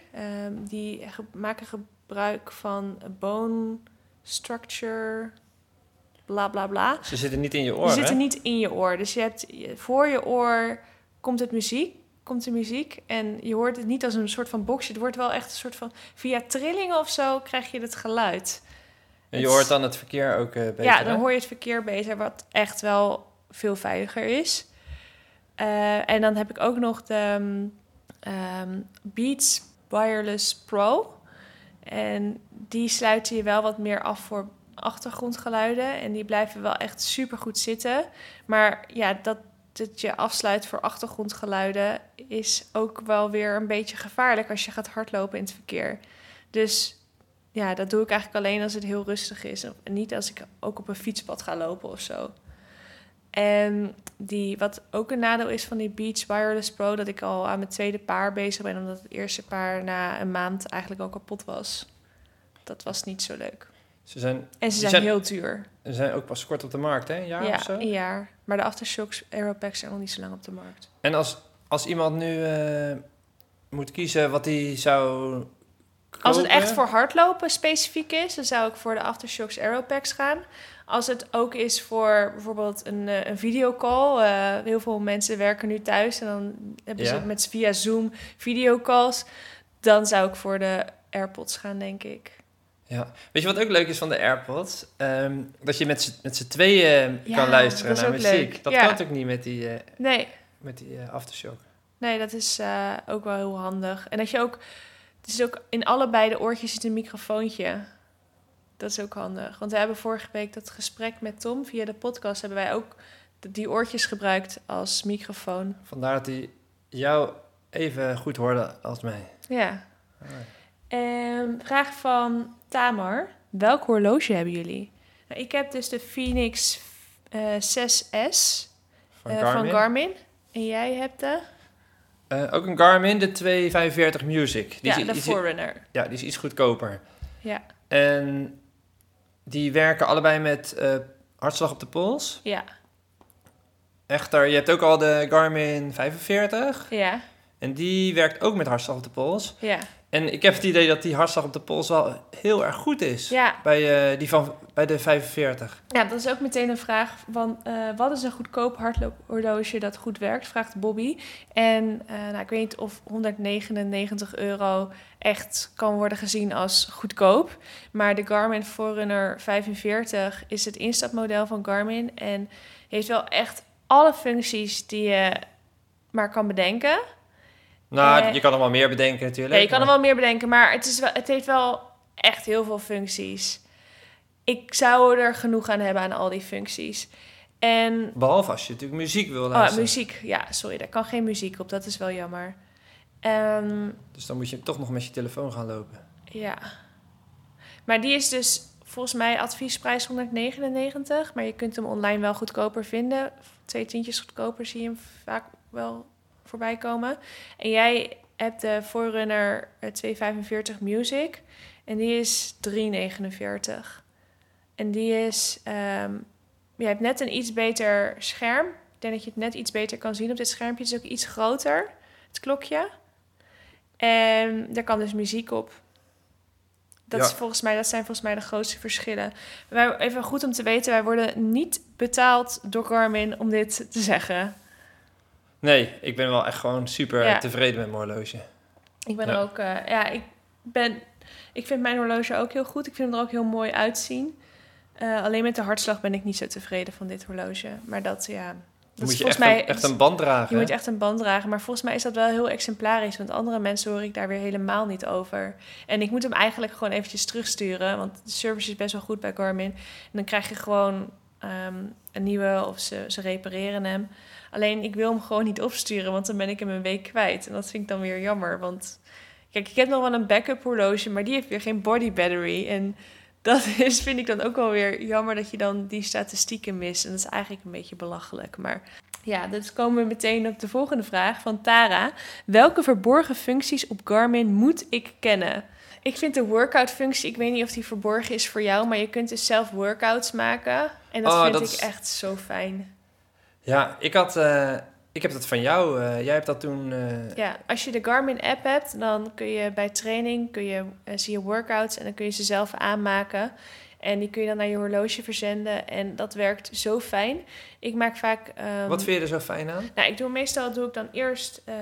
Um, die ge- maken gebruik van bone structure, bla bla bla. Ze zitten niet in je oor, Ze zitten hè? niet in je oor. Dus je hebt voor je oor komt het muziek, komt de muziek. En je hoort het niet als een soort van boxje. Het wordt wel echt een soort van... Via trillingen of zo krijg je het geluid. En je hoort dan het verkeer ook uh, beter. Ja, dan hè? hoor je het verkeer beter, wat echt wel veel veiliger is. Uh, en dan heb ik ook nog de um, Beats Wireless Pro. En die sluiten je wel wat meer af voor achtergrondgeluiden. En die blijven wel echt super goed zitten. Maar ja, dat, dat je afsluit voor achtergrondgeluiden is ook wel weer een beetje gevaarlijk als je gaat hardlopen in het verkeer. Dus ja, dat doe ik eigenlijk alleen als het heel rustig is. En niet als ik ook op een fietspad ga lopen of zo. En die, wat ook een nadeel is van die Beats Wireless Pro, dat ik al aan mijn tweede paar bezig ben, omdat het eerste paar na een maand eigenlijk al kapot was. Dat was niet zo leuk. Ze zijn, en ze zijn, zijn heel duur. Ze zijn ook pas kort op de markt, hè? Een jaar ja, of zo? Ja, een jaar. Maar de Aftershokz Aeropex zijn nog niet zo lang op de markt. En als, als iemand nu uh, moet kiezen wat hij zou kopen? Als het echt voor hardlopen specifiek is, dan zou ik voor de Aftershokz Aeropex gaan. Als het ook is voor bijvoorbeeld een, uh, een videocall. Uh, heel veel mensen werken nu thuis en dan hebben ze ja. met via Zoom videocalls. Dan zou ik voor de AirPods gaan, denk ik. Ja. Weet je wat ook leuk is van de AirPods? Um, dat je met z'n, met z'n tweeën ja, kan luisteren naar muziek. Leuk. Dat ja. kan natuurlijk niet met die, uh, nee. met die uh, Aftershokz. Nee, dat is uh, ook wel heel handig. En dat je ook... Het is ook in allebei de oortjes zit een microfoontje. Dat is ook handig. Want we hebben vorige week dat gesprek met Tom via de podcast, hebben wij ook die oortjes gebruikt als microfoon. Vandaar dat hij jou even goed hoorde als mij. Ja. Um, vraag van Tamar. Welk horloge hebben jullie? Nou, ik heb dus de Phoenix uh, zes S van, uh, Garmin. van Garmin. En jij hebt de? Uh, ook een Garmin, de tweehonderdvijfenveertig Music. Die ja, is, de is, Forerunner. Ja, die is iets goedkoper. Ja. En die werken allebei met uh, hartslag op de pols. Ja. Echter, je hebt ook al de Garmin vijfenveertig. Ja. En die werkt ook met hartslag op de pols. Ja. En ik heb het idee dat die hartslag op de pols wel heel erg goed is. Ja. Bij, uh, die van, bij de vijfenveertig. Ja, dat is ook meteen een vraag van uh, wat is een goedkoop hardloophorloge dat goed werkt, vraagt Bobby. En uh, nou, ik weet niet of honderdnegenennegentig euro echt kan worden gezien als goedkoop. Maar de Garmin Forerunner vijfenveertig is het instapmodel van Garmin. En heeft wel echt alle functies die je maar kan bedenken. Nou, je kan er wel meer bedenken natuurlijk. Ja, je kan er wel meer bedenken, maar het, is wel, het heeft wel echt heel veel functies. Ik zou er genoeg aan hebben aan al die functies. En, behalve als je natuurlijk muziek wil luisteren. Oh, muziek. Ja, sorry, daar kan geen muziek op. Dat is wel jammer. Um, dus dan moet je toch nog met je telefoon gaan lopen. Ja. Maar die is dus volgens mij adviesprijs honderdnegenennegentig. Maar je kunt hem online wel goedkoper vinden. Twee tientjes goedkoper zie je hem vaak wel voorbij komen. En jij hebt de Forerunner tweehonderdvijfenveertig Music. En die is drie negenenveertig. En die is... Um, je hebt net een iets beter scherm. Ik denk dat je het net iets beter kan zien op dit schermpje. Het is ook iets groter, het klokje. En daar kan dus muziek op. Dat, ja. is volgens mij, dat zijn volgens mij de grootste verschillen. Wij, even goed om te weten, wij worden niet betaald door Garmin om dit te zeggen. Nee, ik ben wel echt gewoon super ja. tevreden met mijn horloge. Ik ben ja. er ook... Uh, ja, ik ben... Ik vind mijn horloge ook heel goed. Ik vind hem er ook heel mooi uitzien. Uh, alleen met de hartslag ben ik niet zo tevreden van dit horloge. Maar dat, ja... Dat moet is je volgens echt, mij, een, echt een band dragen. Je hè? moet echt een band dragen. Maar volgens mij is dat wel heel exemplarisch. Want andere mensen hoor ik daar weer helemaal niet over. En ik moet hem eigenlijk gewoon eventjes terugsturen. Want de service is best wel goed bij Garmin. En dan krijg je gewoon um, een nieuwe of ze, ze repareren hem. Alleen, ik wil hem gewoon niet opsturen, want dan ben ik hem een week kwijt. En dat vind ik dan weer jammer, want... Kijk, ik heb nog wel een backup horloge, maar die heeft weer geen body battery. En dat is, vind ik dan ook wel weer jammer dat je dan die statistieken mist. En dat is eigenlijk een beetje belachelijk. Maar ja, dus komen we meteen op de volgende vraag van Tara. Welke verborgen functies op Garmin moet ik kennen? Ik vind de workout functie, ik weet niet of die verborgen is voor jou, maar je kunt dus zelf workouts maken. En dat oh, vind dat ik is... echt zo fijn. Ja, ik had, uh, ik heb dat van jou. Uh, jij hebt dat toen... Uh... Ja, als je de Garmin app hebt, dan kun je bij training kun je, uh, zie je workouts en dan kun je ze zelf aanmaken. En die kun je dan naar je horloge verzenden. En dat werkt zo fijn. Ik maak vaak... Um, Wat vind je er zo fijn aan? Nou, ik doe meestal doe ik dan eerst uh,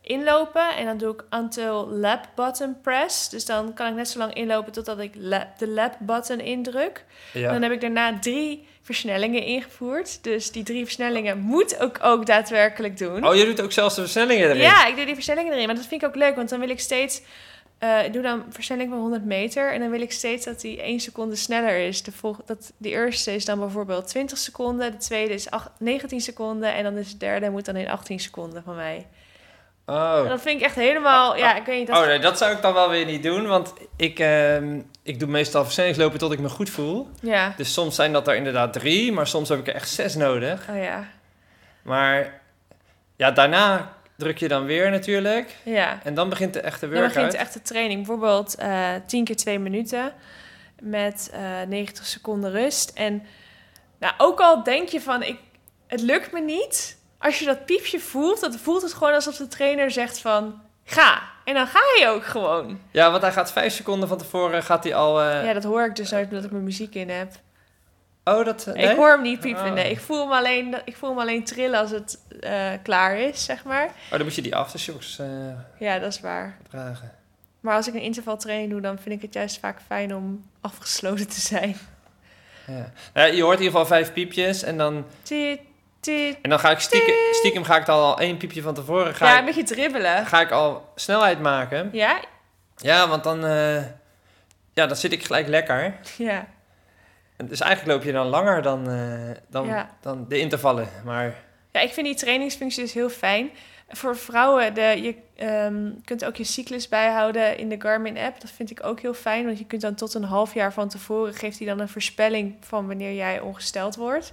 inlopen. En dan doe ik until lap button press. Dus dan kan ik net zo lang inlopen totdat ik lap, de lap button indruk. Ja. Dan heb ik daarna drie versnellingen ingevoerd. Dus die drie versnellingen moet ik ook, ook daadwerkelijk doen. Oh, je doet ook zelfs de versnellingen erin? Ja, ik doe die versnellingen erin. Maar dat vind ik ook leuk, want dan wil ik steeds... Uh, ik doe dan versnelling van honderd meter. En dan wil ik steeds dat die één seconde sneller is. De, volg- dat, de eerste is dan bijvoorbeeld twintig seconden. De tweede is negentien seconden. En dan is de derde moet dan in achttien seconden van mij. Oh. En dat vind ik echt helemaal... Oh, ja, ik weet niet, dat... Oh, nee, dat zou ik dan wel weer niet doen. Want ik, uh, ik doe meestal versnellingslopen tot ik me goed voel. Ja. Dus soms zijn dat er inderdaad drie. Maar soms heb ik er echt zes nodig. Oh ja. Maar ja, daarna... druk je dan weer natuurlijk. Ja. En dan begint de echte workout. Dan begint de echte training. Bijvoorbeeld uh, tien keer twee minuten met uh, negentig seconden rust. En nou, ook al denk je van, ik, het lukt me niet. Als je dat piepje voelt, dan voelt het gewoon alsof de trainer zegt van, ga. En dan ga je ook gewoon. Ja, want hij gaat vijf seconden van tevoren gaat hij al... Uh... Ja, dat hoor ik dus nooit omdat ik mijn muziek in heb. Oh, dat... Nee? Ik hoor hem niet piepen, oh. nee. Ik voel hem alleen, ik voel hem alleen trillen als het uh, klaar is, zeg maar. Oh, dan moet je die aftershokz... Uh, ja, dat is waar. ...dragen. Maar als ik een intervaltraining doe, dan vind ik het juist vaak fijn om afgesloten te zijn. Ja. Nou, je hoort in ieder geval vijf piepjes en dan... Tiet, tiet, en dan ga ik stiekem... Stiekem ga ik dan al één piepje van tevoren... Ga ja, ik, een beetje dribbelen. Ga ik al snelheid maken. Ja? Ja, want dan... Uh, ja, dan zit ik gelijk lekker. Ja. Dus eigenlijk loop je dan langer dan, uh, dan, ja. dan de intervallen. Maar... Ja, ik vind die trainingsfunctie dus heel fijn. Voor vrouwen, de, je um, kunt ook je cyclus bijhouden in de Garmin app. Dat vind ik ook heel fijn, want je kunt dan tot een half jaar van tevoren... geeft hij dan een voorspelling van wanneer jij ongesteld wordt.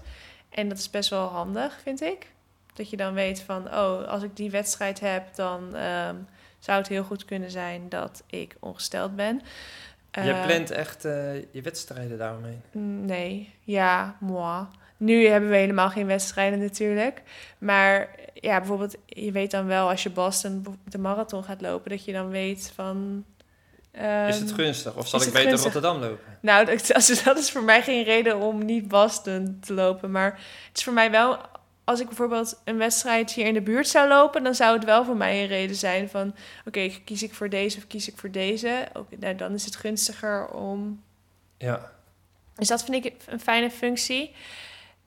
En dat is best wel handig, vind ik. Dat je dan weet van, oh, als ik die wedstrijd heb... dan um, zou het heel goed kunnen zijn dat ik ongesteld ben... Je plant echt uh, je wedstrijden daaromheen? Nee, ja, moi. Nu hebben we helemaal geen wedstrijden natuurlijk. Maar ja, bijvoorbeeld, je weet dan wel als je Boston de marathon gaat lopen... dat je dan weet van... Um, is het gunstig? Of zal ik beter gunstig? Rotterdam lopen? Nou, dat, also, dat is voor mij geen reden om niet Boston te lopen. Maar het is voor mij wel... Als ik bijvoorbeeld een wedstrijd hier in de buurt zou lopen... dan zou het wel voor mij een reden zijn van... oké, okay, kies ik voor deze of kies ik voor deze? Okay, nou, dan is het gunstiger om... Ja. Dus dat vind ik een fijne functie.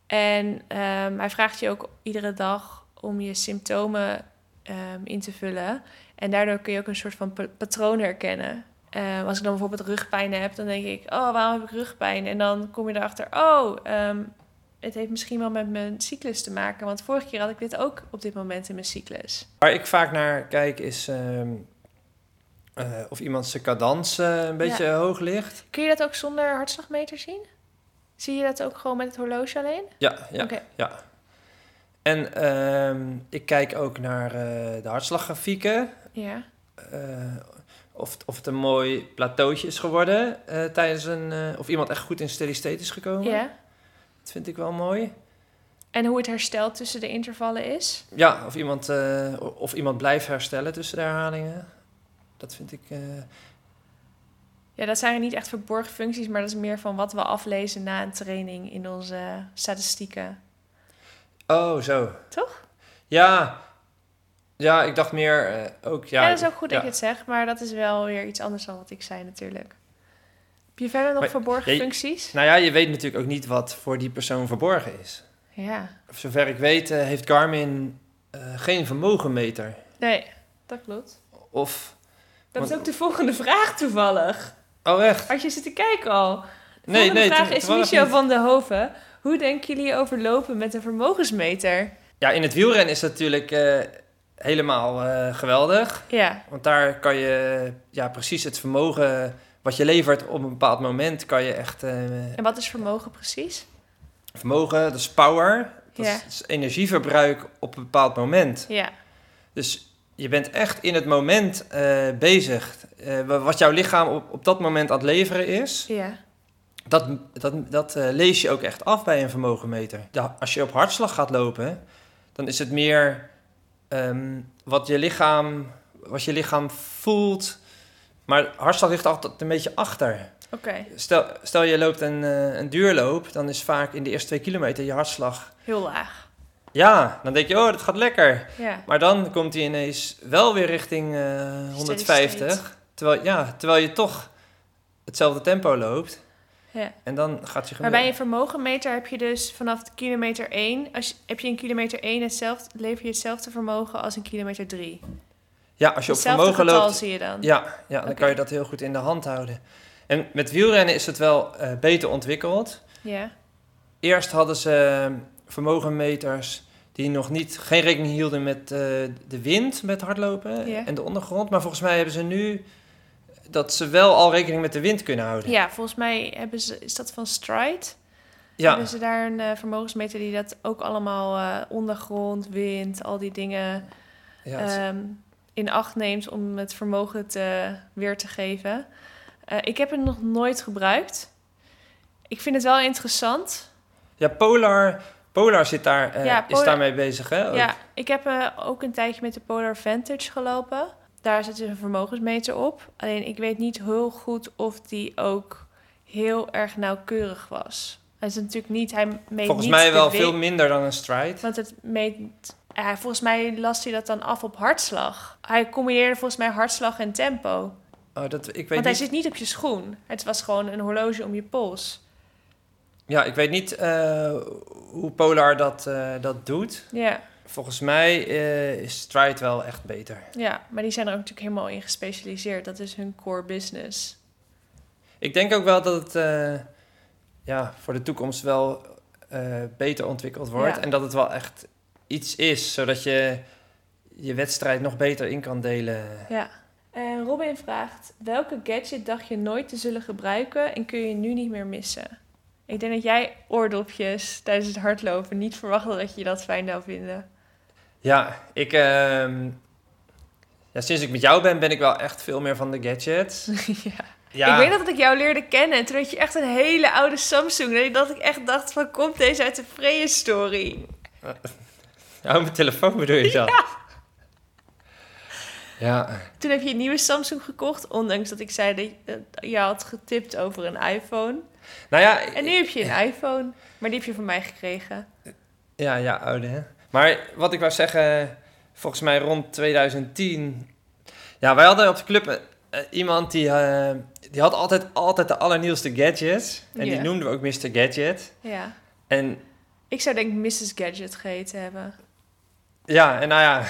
En um, hij vraagt je ook iedere dag om je symptomen um, in te vullen. En daardoor kun je ook een soort van p- patroon herkennen. Um, als ik dan bijvoorbeeld rugpijn heb, dan denk ik... oh, waarom heb ik rugpijn? En dan kom je erachter... oh... Um, het heeft misschien wel met mijn cyclus te maken. Want vorige keer had ik dit ook op dit moment in mijn cyclus. Waar ik vaak naar kijk is uh, uh, of iemand zijn cadans uh, een beetje ja. hoog ligt. Kun je dat ook zonder hartslagmeter zien? Zie je dat ook gewoon met het horloge alleen? Ja, ja, okay. ja. En uh, ik kijk ook naar uh, de hartslaggrafieken. Ja. Uh, of, of het een mooi plateautje is geworden. Uh, tijdens een, uh, of iemand echt goed in steady state is gekomen. Ja. Dat vind ik wel mooi. En hoe het herstel tussen de intervallen is? Ja, of iemand, uh, of iemand blijft herstellen tussen de herhalingen. Dat vind ik... Uh... Ja, dat zijn niet echt verborgen functies... maar dat is meer van wat we aflezen na een training... in onze statistieken. Oh, zo. Toch? Ja. Ja, ik dacht meer uh, ook... Ja, ja, dat is ook goed ja. dat ik het zeg... maar dat is wel weer iets anders dan wat ik zei natuurlijk. Heb je verder nog maar, verborgen ja, functies? Nou ja, je weet natuurlijk ook niet wat voor die persoon verborgen is. Ja. Zover ik weet uh, heeft Garmin uh, geen vermogenmeter. Nee, dat klopt. Of... Dat want, is ook de volgende vraag toevallig. Oh, echt? Als je zit te kijken al. De nee, volgende nee, vraag is Michel van der Hoven. Hoe denken jullie over lopen met een vermogensmeter? Ja, in het wielrennen is dat natuurlijk... Uh, helemaal uh, geweldig. Ja. Want daar kan je ja, precies het vermogen... wat je levert op een bepaald moment kan je echt... Uh, en wat is vermogen precies? Vermogen, dat is power. Dat ja. is energieverbruik op een bepaald moment. Ja. Dus je bent echt in het moment uh, bezig. Uh, wat jouw lichaam op, op dat moment aan het leveren is... Ja. dat, dat, dat uh, lees je ook echt af bij een vermogenmeter. Ja, als je op hartslag gaat lopen, dan is het meer um, wat, je lichaam, wat je lichaam voelt... Maar hartslag ligt altijd een beetje achter. Okay. Stel, stel je loopt een, uh, een duurloop, dan is vaak in de eerste twee kilometer je hartslag... heel laag. Ja, dan denk je, oh, dat gaat lekker. Ja. Maar dan komt hij ineens wel weer richting uh, honderdvijftig. Terwijl, ja, terwijl je toch hetzelfde tempo loopt. Ja. En dan gaat je gemeen. Maar bij een vermogenmeter heb je dus vanaf kilometer één... Als je, heb je in kilometer één hetzelfde, lever je hetzelfde vermogen als in kilometer drie. Ja, als je hetzelfde op vermogen loopt... zie je dan. Ja, ja dan okay. kan je dat heel goed in de hand houden. En met wielrennen is het wel uh, beter ontwikkeld. Ja. Eerst hadden ze uh, vermogenmeters die nog niet, geen rekening hielden met uh, de wind met hardlopen ja. en de ondergrond. Maar volgens mij hebben ze nu dat ze wel al rekening met de wind kunnen houden. Ja, volgens mij hebben ze, is dat van Stryd. Ja. Hebben ze daar een uh, vermogensmeter die dat ook allemaal uh, ondergrond, wind, al die dingen ja, um, in acht neemt om het vermogen te, uh, weer te geven. Uh, ik heb het nog nooit gebruikt. Ik vind het wel interessant. Ja, Polar, Polar, zit daar, uh, ja, Polar is daarmee bezig, hè? Ook. Ja, ik heb uh, ook een tijdje met de Polar Vantage gelopen. Daar zit dus een vermogensmeter op. Alleen ik weet niet heel goed of die ook heel erg nauwkeurig was. Hij is natuurlijk niet... Hij meet volgens niet mij wel veel we- minder dan een Stryd. Want het meet... Uh, volgens mij las hij dat dan af op hartslag. Hij combineerde volgens mij hartslag en tempo. Oh, dat, ik weet Want hij niet. Zit niet op je schoen. Het was gewoon een horloge om je pols. Ja, ik weet niet uh, hoe Polar dat, uh, dat doet. Yeah. Volgens mij uh, is Stryd wel echt beter. Ja, maar die zijn er ook natuurlijk helemaal in gespecialiseerd. Dat is hun core business. Ik denk ook wel dat het uh, ja, voor de toekomst wel uh, beter ontwikkeld wordt. Ja. En dat het wel echt iets is, zodat je je wedstrijd nog beter in kan delen. Ja. En Robin vraagt, welke gadget dacht je nooit te zullen gebruiken en kun je nu niet meer missen? Ik denk dat jij oordopjes tijdens het hardlopen niet verwachtte dat je dat fijn zou vinden. Ja, ik, uh, ja, sinds ik met jou ben, ben ik wel echt veel meer van de gadgets. ja. Ja. Ik weet nog dat ik jou leerde kennen en toen had je echt een hele oude Samsung. Dat ik echt dacht van, komt deze uit de prehistorie? Nou, mijn telefoon bedoel je dat? Ja. Ja. Toen heb je een nieuwe Samsung gekocht, ondanks dat ik zei dat je had getipt over een iPhone. Nou ja, en nu heb je een iPhone, maar die heb je van mij gekregen. Ja, ja, oude hè. Maar wat ik wou zeggen, volgens mij rond tweeduizend tien... Ja, wij hadden op de club uh, iemand die, uh, die had altijd, altijd de allernieuwste gadgets. En yeah. die noemden we ook mister Gadget. Ja. En ik zou denk missus Gadget geheten hebben. Ja, en nou ja,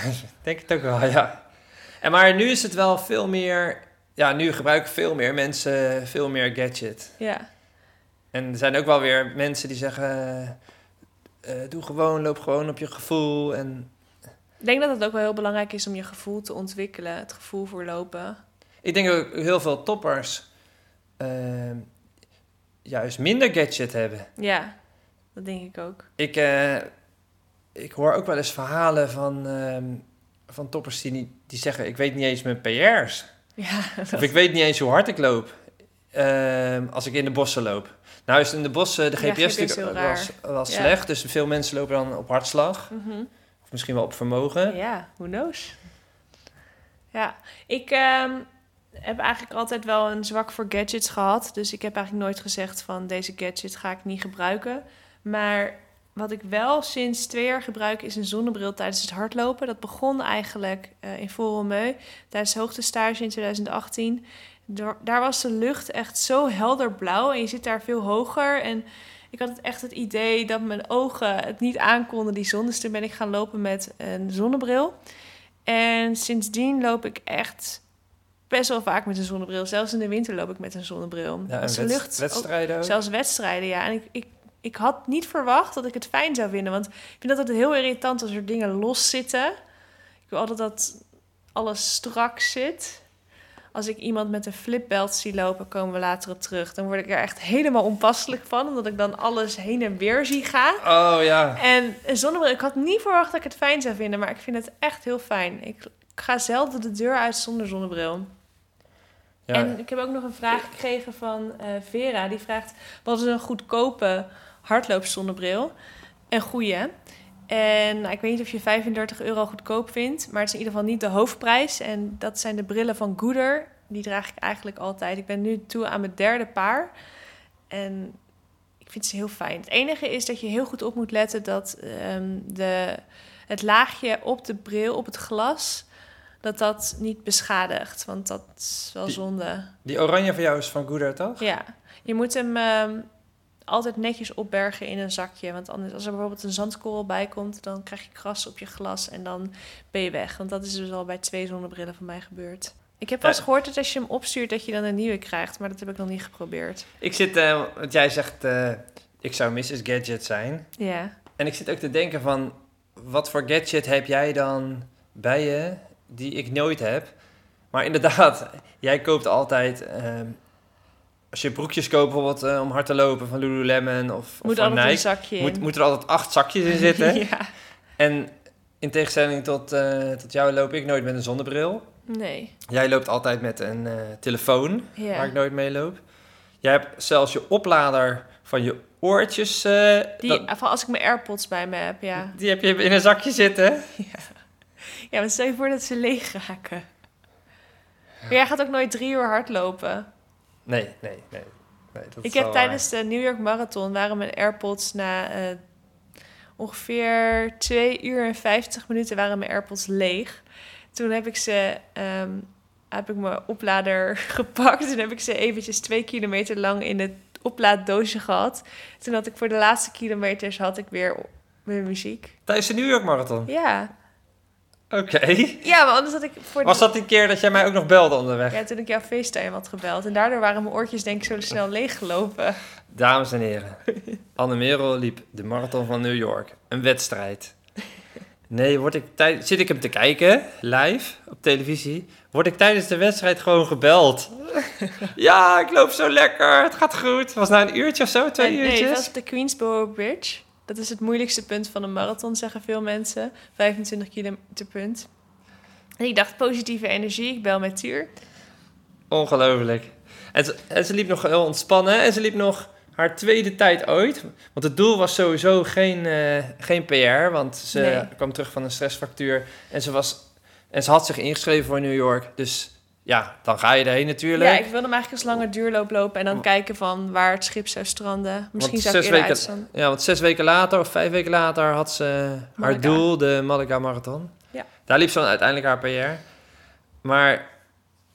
denk het ook wel, ja. En maar nu is het wel veel meer... Ja, nu gebruiken veel meer mensen veel meer gadget. Ja. En er zijn ook wel weer mensen die zeggen... Uh, doe gewoon, loop gewoon op je gevoel. En... Ik denk dat het ook wel heel belangrijk is om je gevoel te ontwikkelen. Het gevoel voor lopen. Ik denk ook heel veel toppers... Uh, juist minder gadget hebben. Ja, dat denk ik ook. Ik, uh, ik hoor ook wel eens verhalen van... Uh, van toppers die, die zeggen... ik weet niet eens mijn P R's. Ja, dat... Of ik weet niet eens hoe hard ik loop. Uh, als ik in de bossen loop. Nou is in de bossen... de G P S ja, was, was ja. slecht. Dus veel mensen lopen dan op hartslag. Mm-hmm. Of misschien wel op vermogen. Ja, who knows. Ja, ik uh, heb eigenlijk altijd wel een zwak voor gadgets gehad. Dus ik heb eigenlijk nooit gezegd van... deze gadget ga ik niet gebruiken. Maar... wat ik wel sinds twee jaar gebruik is een zonnebril tijdens het hardlopen. Dat begon eigenlijk uh, in Voromeu tijdens de hoogtestage in tweeduizend achttien. Door, daar was de lucht echt zo helder blauw en je zit daar veel hoger. En ik had echt het idee dat mijn ogen het niet aankonden, die zon. Dus toen ben ik gaan lopen met een zonnebril. En sindsdien loop ik echt best wel vaak met een zonnebril. Zelfs in de winter loop ik met een zonnebril. Ja, en de lucht, wedstrijden ook, ook. Zelfs wedstrijden, ja. En ik... ik Ik had niet verwacht dat ik het fijn zou vinden. Want ik vind dat altijd heel irritant als er dingen los zitten. Ik wil altijd dat alles strak zit. Als ik iemand met een flipbelt zie lopen, komen we later op terug. Dan word ik er echt helemaal onpasselijk van. Omdat ik dan alles heen en weer zie gaan. Oh ja. En een zonnebril, ik had niet verwacht dat ik het fijn zou vinden. Maar ik vind het echt heel fijn. Ik ga zelden de deur uit zonder zonnebril. Ja. En ik heb ook nog een vraag gekregen van uh, Vera. Die vraagt, wat is een goedkope hardloopsonnebril? Een goede. En nou, ik weet niet of je vijfendertig euro goedkoop vindt. Maar het is in ieder geval niet de hoofdprijs. En dat zijn de brillen van Goodr. die draag ik eigenlijk altijd. Ik ben nu toe aan mijn derde paar. En ik vind ze heel fijn. Het enige is dat je heel goed op moet letten dat um, de, het laagje op de bril, op het glas, dat dat niet beschadigt. Want dat is wel die, zonde. Die oranje van jou is van Goodr, toch? Ja, je moet hem um, altijd netjes opbergen in een zakje. Want anders, als er bijvoorbeeld een zandkorrel bij komt, dan krijg je kras op je glas en dan ben je weg. Want dat is dus al bij twee zonnebrillen van mij gebeurd. Ik heb wel eens gehoord dat als je hem opstuurt, dat je dan een nieuwe krijgt. Maar dat heb ik nog niet geprobeerd. Ik zit, uh, want jij zegt, uh, ik zou missus Gadget zijn. Ja. Yeah. En ik zit ook te denken van, wat voor gadget heb jij dan bij je die ik nooit heb? Maar inderdaad, jij koopt altijd, uh, als je broekjes koopt bijvoorbeeld uh, om hard te lopen van Lululemon of, moet of van Nike. Een zakje moet, moet er altijd acht zakjes in zitten. Ja. En in tegenstelling tot, uh, tot jou loop ik nooit met een zonnebril. Nee. Jij loopt altijd met een uh, telefoon, yeah, waar ik nooit mee loop. Jij hebt zelfs je oplader van je oortjes. Uh, die, dat, als ik mijn AirPods bij me heb, ja. Die heb je in een zakje zitten. Ja, ja, maar stel je voor dat ze leeg raken. Maar jij gaat ook nooit drie uur hardlopen. Nee, nee, nee. nee dat ik heb tijdens waar. de New York Marathon waren mijn AirPods na uh, ongeveer twee uur en vijftig minuten waren mijn AirPods leeg. Toen heb ik ze, um, heb ik mijn oplader gepakt. Toen heb ik ze eventjes twee kilometer lang in het oplaaddoosje gehad. Toen had ik voor de laatste kilometers had ik weer mijn muziek. Tijdens de New York Marathon? Ja. Oké. Okay. Ja, maar anders had ik... Voor Was de... dat die keer dat jij mij ook nog belde onderweg? Ja, toen ik jouw FaceTime had gebeld. En daardoor waren mijn oortjes denk ik zo snel leeggelopen. Dames en heren, Anne-Merel liep de Marathon van New York. Een wedstrijd. Nee, word ik tij- zit ik hem te kijken, live, op televisie, word ik tijdens de wedstrijd gewoon gebeld. Ja, ik loop zo lekker, het gaat goed. Het was na een uurtje of zo, twee nee, uurtjes. Nee, dat was op de Queensboro Bridge. Dat is het moeilijkste punt van een marathon, zeggen veel mensen. vijfentwintig kilometer punt. En ik dacht, positieve energie, ik bel met Tuur. Ongelooflijk. En ze, en ze liep nog heel ontspannen en ze liep nog... haar tweede tijd ooit. Want het doel was sowieso geen, uh, geen P R. Want ze nee. kwam terug van een stressfractuur. En ze, was, en ze had zich ingeschreven voor New York. Dus ja, dan ga je erheen natuurlijk. Ja, ik wilde hem eigenlijk eens langer duurloop lopen. En dan kijken van waar het schip zou stranden. Misschien zou ik eerder weken, uitstaan. Ja, want zes weken later of vijf weken later had ze Malaga. haar doel. De Malaga Marathon. Ja. Daar liep ze dan uiteindelijk haar P R. Maar...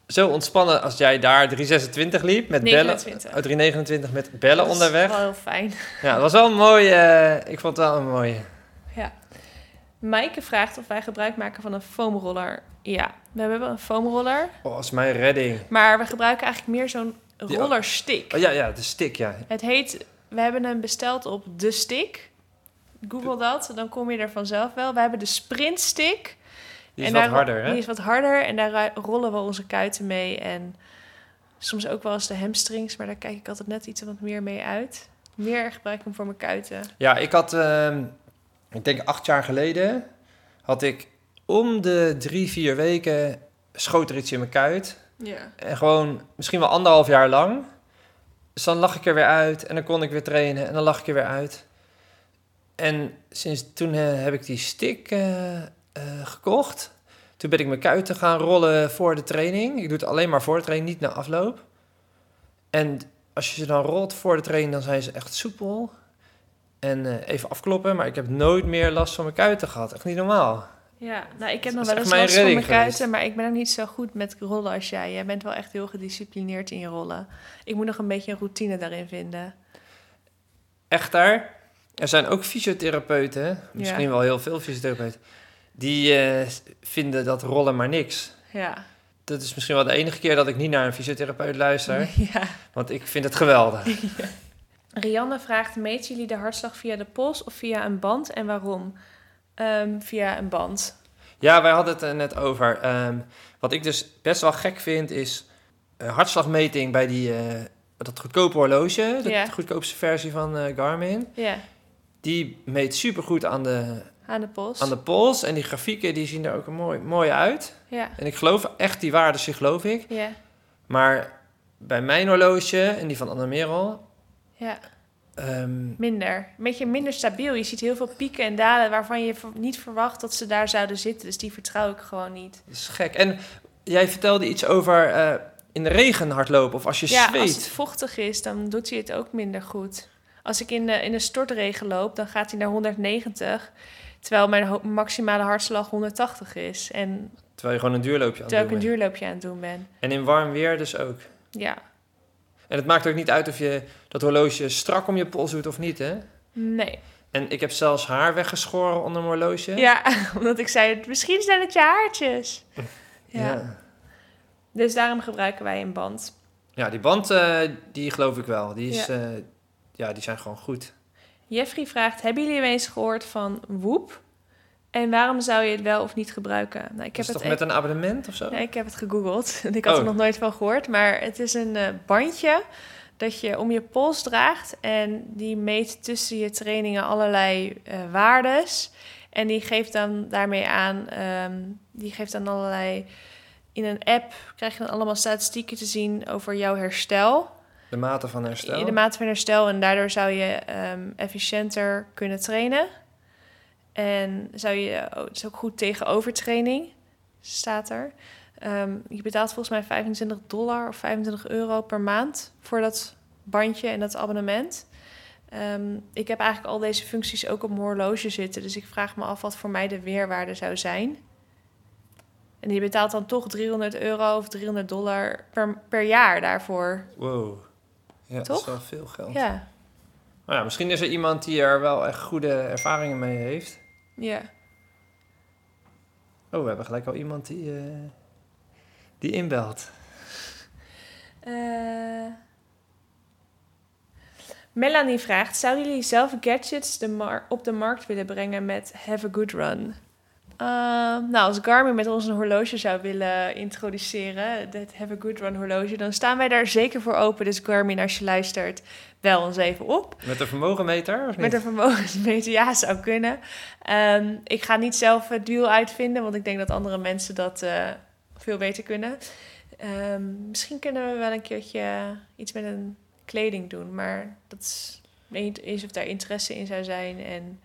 zo ontspannen als jij daar drie zesentwintig liep met negenentwintig. bellen. Oh, drie negenentwintig met bellen dat onderweg. Dat was wel heel fijn. Ja, dat was wel een mooie. Uh, ik vond het wel een mooie. Ja. Maaike vraagt of wij gebruik maken van een foamroller. Ja, we hebben een foamroller. Oh, dat is mijn redding. Maar we gebruiken eigenlijk meer zo'n rollerstick. Oh, ja, ja, de stick, ja. Het heet, we hebben hem besteld op de stick. Google dat, dan kom je er vanzelf wel. We hebben de sprintstick. Die is en wat daar, harder, hè? Die is wat harder en daar rollen we onze kuiten mee. En soms ook wel eens de hamstrings, maar daar kijk ik altijd net iets wat meer mee uit. Meer gebruik ik hem voor mijn kuiten. Ja, ik had, uh, ik denk acht jaar geleden, had ik om de drie, vier weken schoot er iets in mijn kuit. Ja. En gewoon misschien wel anderhalf jaar lang. Dus dan lag ik er weer uit en dan kon ik weer trainen en dan lag ik er weer uit. En sinds toen uh, heb ik die stick... Uh, Uh, gekocht. Toen ben ik mijn kuiten gaan rollen voor de training. Ik doe het alleen maar voor de training, niet na afloop. En als je ze dan rolt voor de training, dan zijn ze echt soepel. En uh, even afkloppen, maar ik heb nooit meer last van mijn kuiten gehad. Echt niet normaal. Ja, nou, ik heb nog wel eens last van mijn kuiten, geweest. Maar ik ben ook niet zo goed met rollen als jij. Jij bent wel echt heel gedisciplineerd in je rollen. Ik moet nog een beetje een routine daarin vinden. Echter, er zijn ook fysiotherapeuten, misschien ja. wel heel veel fysiotherapeuten, die uh, vinden dat rollen maar niks. Ja. Dat is misschien wel de enige keer dat ik niet naar een fysiotherapeut luister. Ja. Want ik vind het geweldig. Ja. Rianne vraagt, meet jullie de hartslag via de pols of via een band en waarom? Um, via een band. Ja, wij hadden het er net over. Um, wat ik dus best wel gek vind is uh, hartslagmeting bij die, uh, dat goedkope horloge. De ja. goedkoopste versie van uh, Garmin. Ja. Die meet supergoed aan de... Aan de pols. Aan de pols. En die grafieken die zien er ook mooi, mooi uit. Ja. En ik geloof echt die waardes, die geloof ik. Ja. Maar bij mijn horloge en die van Anne-Merel... Ja. Um, minder. Een beetje minder stabiel. Je ziet heel veel pieken en dalen waarvan je niet verwacht dat ze daar zouden zitten. Dus die vertrouw ik gewoon niet. Dat is gek. En jij vertelde iets over... Uh, in de regen hardlopen of als je ja, zweet. Ja, als het vochtig is, dan doet hij het ook minder goed. Als ik in de, in de stortregen loop, dan gaat hij naar honderdnegentig... terwijl mijn ho- maximale hartslag honderdtachtig is. En terwijl je gewoon een duurloopje aan het doen bent. Terwijl ik een duurloopje aan het doen ben. En in warm weer dus ook. Ja. En het maakt ook niet uit of je dat horloge strak om je pols doet of niet, hè? Nee. En ik heb zelfs haar weggeschoren onder mijn horloge. Ja, omdat ik zei, misschien zijn het je haartjes. Ja. ja. Dus daarom gebruiken wij een band. Ja, die band, uh, die geloof ik wel. Die, is, ja. Uh, ja, die zijn gewoon goed. Jeffrey vraagt, hebben jullie eens gehoord van Whoop? En waarom zou je het wel of niet gebruiken? Nou, ik heb is het toch e- met een abonnement of zo? Nee, ik heb het gegoogeld. Ik had oh. er nog nooit van gehoord. Maar het is een uh, bandje dat je om je pols draagt. En die meet tussen je trainingen allerlei uh, waardes. En die geeft dan daarmee aan... Um, die geeft dan allerlei... In een app krijg je dan allemaal statistieken te zien over jouw herstel. De mate van herstel. De mate van herstel. En daardoor zou je um, efficiënter kunnen trainen. En zou je, oh, het is ook goed tegen overtraining, staat er. Um, je betaalt volgens mij vijfentwintig dollar of vijfentwintig euro per maand voor dat bandje en dat abonnement. Um, ik heb eigenlijk al deze functies ook op mijn horloge zitten. Dus ik vraag me af wat voor mij de weerwaarde zou zijn. En je betaalt dan toch driehonderd euro of driehonderd dollar per, per jaar daarvoor. Wow. Ja, toch? Dat is wel veel geld. Ja. Nou ja, misschien is er iemand die er wel echt goede ervaringen mee heeft. Ja. Oh, we hebben gelijk al iemand die, uh, die inbelt. Uh, Melanie vraagt... Zouden jullie zelf gadgets de mar- op de markt willen brengen met Have a Good Run? Uh, nou, als Garmin met ons een horloge zou willen introduceren, het Have a Good Run horloge, dan staan wij daar zeker voor open. Dus Garmin, als je luistert, bel ons even op. Met een vermogenmeter, of niet? Met een vermogensmeter, ja, zou kunnen. Um, ik ga niet zelf het wiel uitvinden, want ik denk dat andere mensen dat uh, veel beter kunnen. Um, misschien kunnen we wel een keertje iets met een kleding doen, maar dat is... is of daar interesse in zou zijn. En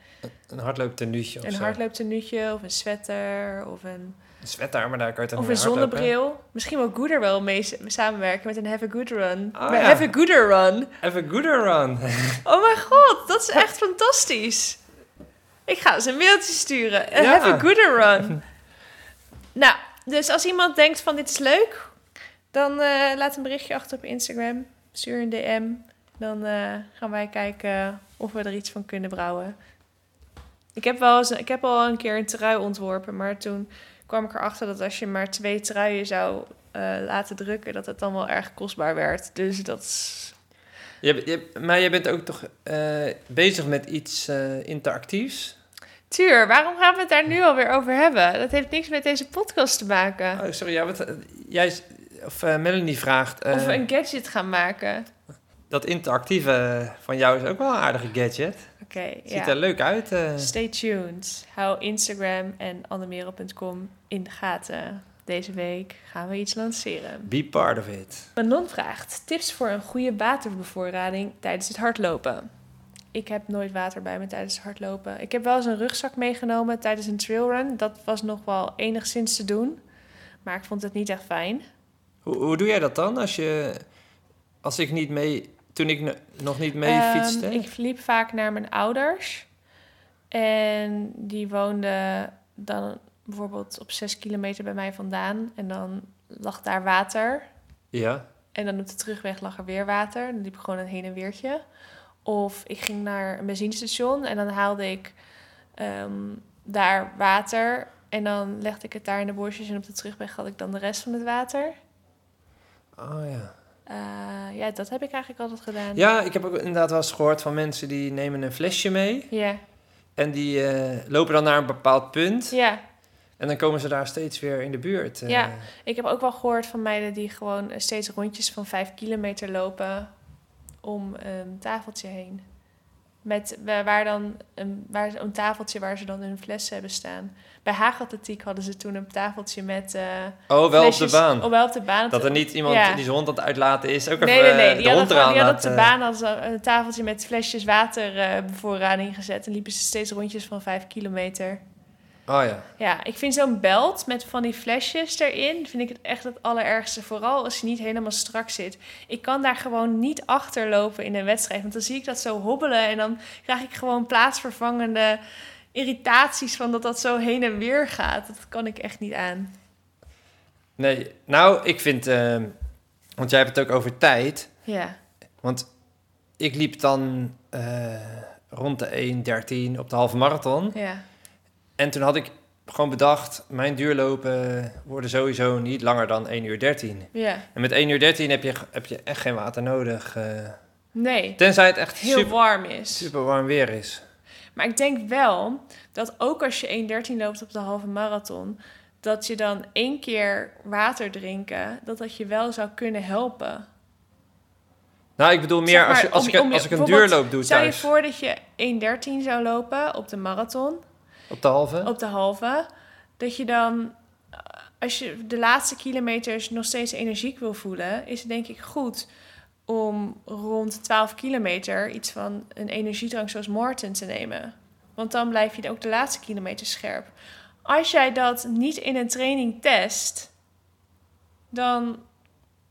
een hardlooptenuutje of Een zo. hardlooptenuutje of een sweater. Of een, een sweater, maar daar kan je het Of een zonnebril. Hardlopen. Misschien wil Goodr wel mee samenwerken met een Have a Good Run. Oh, ja. Have a Goodr Run. Have a Goodr Run. Oh mijn god, dat is echt fantastisch. Ik ga ze een mailtje sturen. Ja. Have a Goodr Run. Nou, dus als iemand denkt van dit is leuk, dan uh, laat een berichtje achter op Instagram. Stuur een D M. Dan uh, gaan wij kijken of we er iets van kunnen brouwen. Ik heb, wel eens, ik heb al een keer een trui ontworpen. Maar toen kwam ik erachter dat als je maar twee truien zou uh, laten drukken... dat het dan wel erg kostbaar werd. Dus dat is... Je, je, maar je bent ook toch uh, bezig met iets uh, interactiefs? Tuur, waarom gaan we het daar nu alweer over hebben? Dat heeft niks met deze podcast te maken. Oh, sorry, ja, wat, jij, of uh, Melanie vraagt... Uh, of we een gadget gaan maken... Dat interactieve van jou is ook wel een aardige gadget. Oké, okay, ja. Ziet er leuk uit. Uh... Stay tuned. Hou Instagram en annemerel punt com in de gaten. Deze week gaan we iets lanceren. Be part of it. Manon vraagt, tips voor een goede waterbevoorrading tijdens het hardlopen. Ik heb nooit water bij me tijdens het hardlopen. Ik heb wel eens een rugzak meegenomen tijdens een trailrun. Dat was nog wel enigszins te doen. Maar ik vond het niet echt fijn. Hoe, hoe doe jij dat dan als je... Als ik niet mee... Toen ik ne- nog niet mee fietste? Um, ik liep vaak naar mijn ouders. En die woonden dan bijvoorbeeld op zes kilometer bij mij vandaan. En dan lag daar water. Ja. En dan op de terugweg lag er weer water. Dan liep ik gewoon een heen en weertje. Of ik ging naar een benzinestation. En dan haalde ik um, daar water. En dan legde ik het daar in de bosjes. En op de terugweg had ik dan de rest van het water. Oh ja. Uh, ja, dat heb ik eigenlijk altijd gedaan. Ja, ik heb ook inderdaad wel eens gehoord van mensen die nemen een flesje mee. Ja. Yeah. En die uh, lopen dan naar een bepaald punt. Ja. Yeah. En dan komen ze daar steeds weer in de buurt. Uh. Ja, ik heb ook wel gehoord van meiden die gewoon steeds rondjes van vijf kilometer lopen om een tafeltje heen. Met waar dan een, waar, een tafeltje waar ze dan hun flessen hebben staan. Bij Haagatletiek hadden ze toen een tafeltje met uh, oh, wel flesjes, op de baan. Oh, wel op de baan. Dat er niet iemand ja. die zijn hond aan het uitlaten is. Ook nee, even, nee, nee. Die hadden, van, die hadden op de baan hadden ze een tafeltje met flesjes water uh, bevoorrading gezet. En liepen ze steeds rondjes van vijf kilometer. Oh ja. Ja, ik vind zo'n belt met van die flesjes erin, vind ik het echt het allerergste. Vooral als je niet helemaal strak zit. Ik kan daar gewoon niet achterlopen in een wedstrijd. Want dan zie ik dat zo hobbelen en dan krijg ik gewoon plaatsvervangende irritaties van dat dat zo heen en weer gaat. Dat kan ik echt niet aan. Nee, nou, ik vind... Uh, want jij hebt het ook over tijd. Ja. Want ik liep dan uh, rond de één dertien op de halve marathon. Ja. En toen had ik gewoon bedacht, mijn duurlopen worden sowieso niet langer dan één uur dertien. Ja. En met één uur dertien heb je, heb je echt geen water nodig. Uh, nee. Tenzij het echt heel super, warm is. Super warm weer is. Maar ik denk wel dat ook als je één dertien loopt op de halve marathon, dat je dan één keer water drinken, dat dat je wel zou kunnen helpen. Nou, ik bedoel meer zeg maar, als, je, als, om, ik, om, als ik een duurloop doe thuis. Stel je voor dat je één dertien zou lopen op de marathon. Op de halve? Op de halve. Dat je dan, als je de laatste kilometers nog steeds energiek wil voelen, is het denk ik goed om rond twaalf kilometer iets van een energiedrank zoals Morten te nemen. Want dan blijf je ook de laatste kilometer scherp. Als jij dat niet in een training test, dan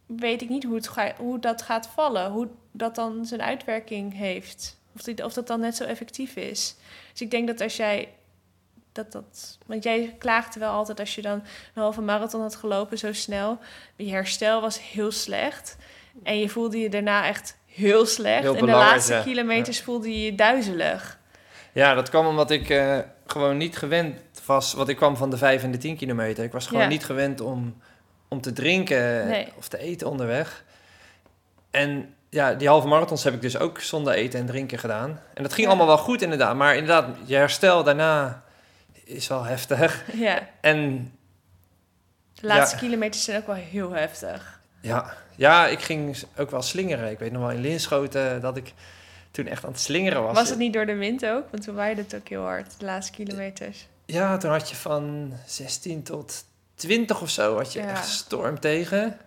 weet ik niet hoe, het ga, hoe dat gaat vallen. Hoe dat dan zijn uitwerking heeft. Of, die, of dat dan net zo effectief is. Dus ik denk dat als jij... Dat, dat, want jij klaagde wel altijd als je dan een halve marathon had gelopen zo snel. Je herstel was heel slecht. En je voelde je daarna echt heel slecht. Heel en de laatste ja. kilometers ja. voelde je je duizelig. Ja, dat kwam omdat ik uh, gewoon niet gewend was. Want ik kwam van de vijf en de tien kilometer. Ik was gewoon ja. niet gewend om, om te drinken nee. of te eten onderweg. En... Ja, die halve marathons heb ik dus ook zonder eten en drinken gedaan. En dat ging ja. allemaal wel goed inderdaad. Maar inderdaad, je herstel daarna is wel heftig. Ja. En de laatste ja. kilometers zijn ook wel heel heftig. Ja. ja, ik ging ook wel slingeren. Ik weet nog wel in Linschoten dat ik toen echt aan het slingeren was. Was het niet door de wind ook? Want toen waaide het ook heel hard, de laatste kilometers. Ja, toen had je van zestien tot twintig of zo had je ja. echt storm tegen.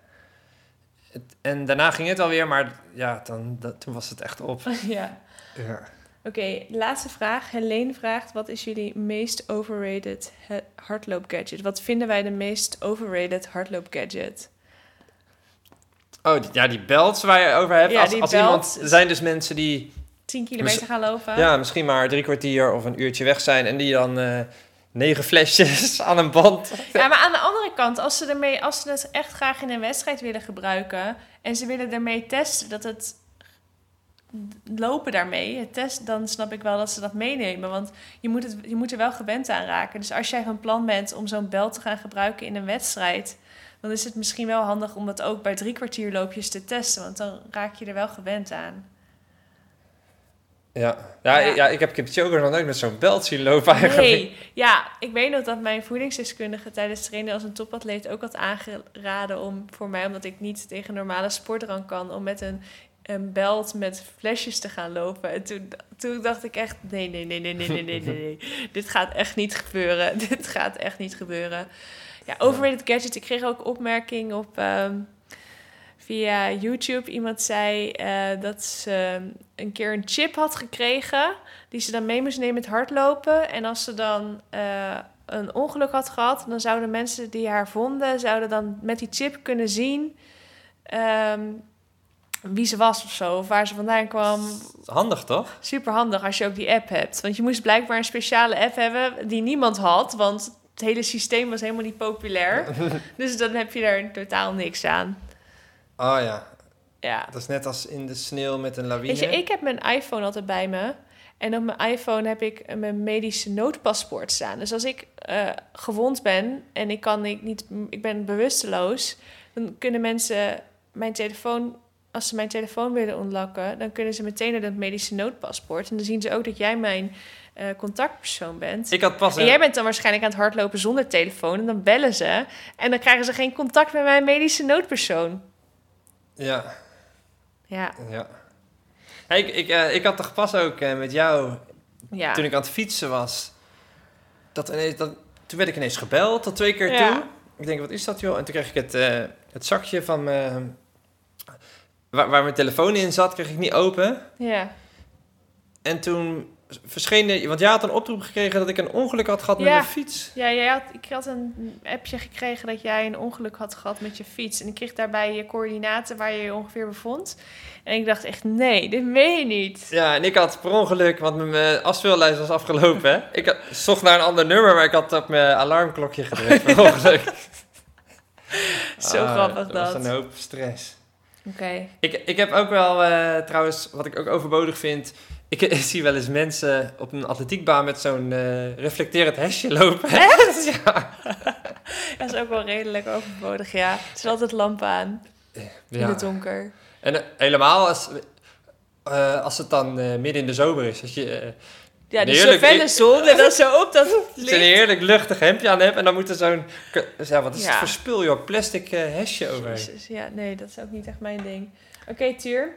En daarna ging het alweer, maar ja, dan, dat, toen was het echt op. Ja. ja. Oké, okay, laatste vraag. Helene vraagt, wat is jullie meest overrated he- hardloopgadget? Wat vinden wij de meest overrated hardloopgadget? Oh, die, ja, die belts waar je over hebt. Ja, als, als iemand, er zijn dus mensen die... Tien kilometer mis, gaan lopen. Ja, misschien maar drie kwartier of een uurtje weg zijn en die dan... Uh, Negen flesjes aan een band. Ja, maar aan de andere kant, als ze, ermee, als ze het echt graag in een wedstrijd willen gebruiken en ze willen ermee testen dat het lopen daarmee, het test, dan snap ik wel dat ze dat meenemen. Want je moet, het, je moet er wel gewend aan raken. Dus als jij van plan bent om zo'n bel te gaan gebruiken in een wedstrijd, dan is het misschien wel handig om dat ook bij drie kwartier loopjes te testen. Want dan raak je er wel gewend aan. Ja. Ja, ja. ja, ik heb Kipchoge dan ook met zo'n belt zien lopen eigenlijk. Nee, ja, ik weet nog dat mijn voedingsdeskundige tijdens trainen als een topatleet ook had aangeraden om voor mij, omdat ik niet tegen normale sportdrank kan, om met een, een belt met flesjes te gaan lopen. En toen, toen dacht ik echt, nee, nee, nee, nee, nee, nee, nee, nee, nee. Dit gaat echt niet gebeuren. Dit gaat echt niet gebeuren. Ja, overrated gadget. Ik kreeg ook opmerking op... Um, Via YouTube, iemand zei uh, dat ze uh, een keer een chip had gekregen die ze dan mee moest nemen met hardlopen. En als ze dan uh, een ongeluk had gehad, dan zouden mensen die haar vonden, zouden dan met die chip kunnen zien um, wie ze was of zo. Of waar ze vandaan kwam. Handig toch? Super handig als je ook die app hebt. Want je moest blijkbaar een speciale app hebben die niemand had, want het hele systeem was helemaal niet populair. Dus dan heb je daar totaal niks aan. Oh ja. ja, dat is net als in de sneeuw met een lawine. Weet je, ik heb mijn iPhone altijd bij me. En op mijn iPhone heb ik mijn medische noodpaspoort staan. Dus als ik uh, gewond ben en ik, kan, ik, niet, ik ben bewusteloos... dan kunnen mensen mijn telefoon... als ze mijn telefoon willen ontlakken... dan kunnen ze meteen naar dat medische noodpaspoort. En dan zien ze ook dat jij mijn uh, contactpersoon bent. Ik had pas en jij bent dan waarschijnlijk aan het hardlopen zonder telefoon. En dan bellen ze. En dan krijgen ze geen contact met mijn medische noodpersoon. Ja. Ja. ja. Hey, ik, ik, uh, ik had toch pas ook uh, met jou, ja. toen ik aan het fietsen was, dat ineens, dat, toen werd ik ineens gebeld, tot twee keer ja. toe. Ik denk, wat is dat joh? En toen kreeg ik het, uh, het zakje van uh, waar, waar mijn telefoon in zat, kreeg ik niet open. Ja. En toen verschenen, want jij had een oproep gekregen dat ik een ongeluk had gehad ja. met mijn fiets. Ja, jij had, ik had een appje gekregen dat jij een ongeluk had gehad met je fiets. En ik kreeg daarbij je coördinaten waar je je ongeveer bevond. En ik dacht echt, nee, dit meen je niet. Ja, en ik had per ongeluk, want mijn afspeellijst was afgelopen. Hè? Ik had, zocht naar een ander nummer, maar ik had op mijn alarmklokje gedrukt per ongeluk. Zo ah, grappig dat. Dat was een hoop stress. Oké. Okay. Ik, ik heb ook wel, uh, trouwens, wat ik ook overbodig vind... Ik, ik zie wel eens mensen op een atletiekbaan met zo'n uh, reflecterend hesje lopen. Echt? Ja. Dat is ook wel redelijk overbodig, ja. Het is altijd lamp aan. Ja. In het donker. En uh, helemaal als, uh, als het dan uh, midden in de zomer is. Als je... Uh, Ja, die heerlijk, zo felle zon en dan zo op dat licht. Ze een heerlijk luchtig hemdje aan hebben en dan moet er zo'n... Ja, wat is ja. het voor spul, joh? Plastic uh, hesje over. Ja, nee, dat is ook niet echt mijn ding. Oké, okay, Tuur.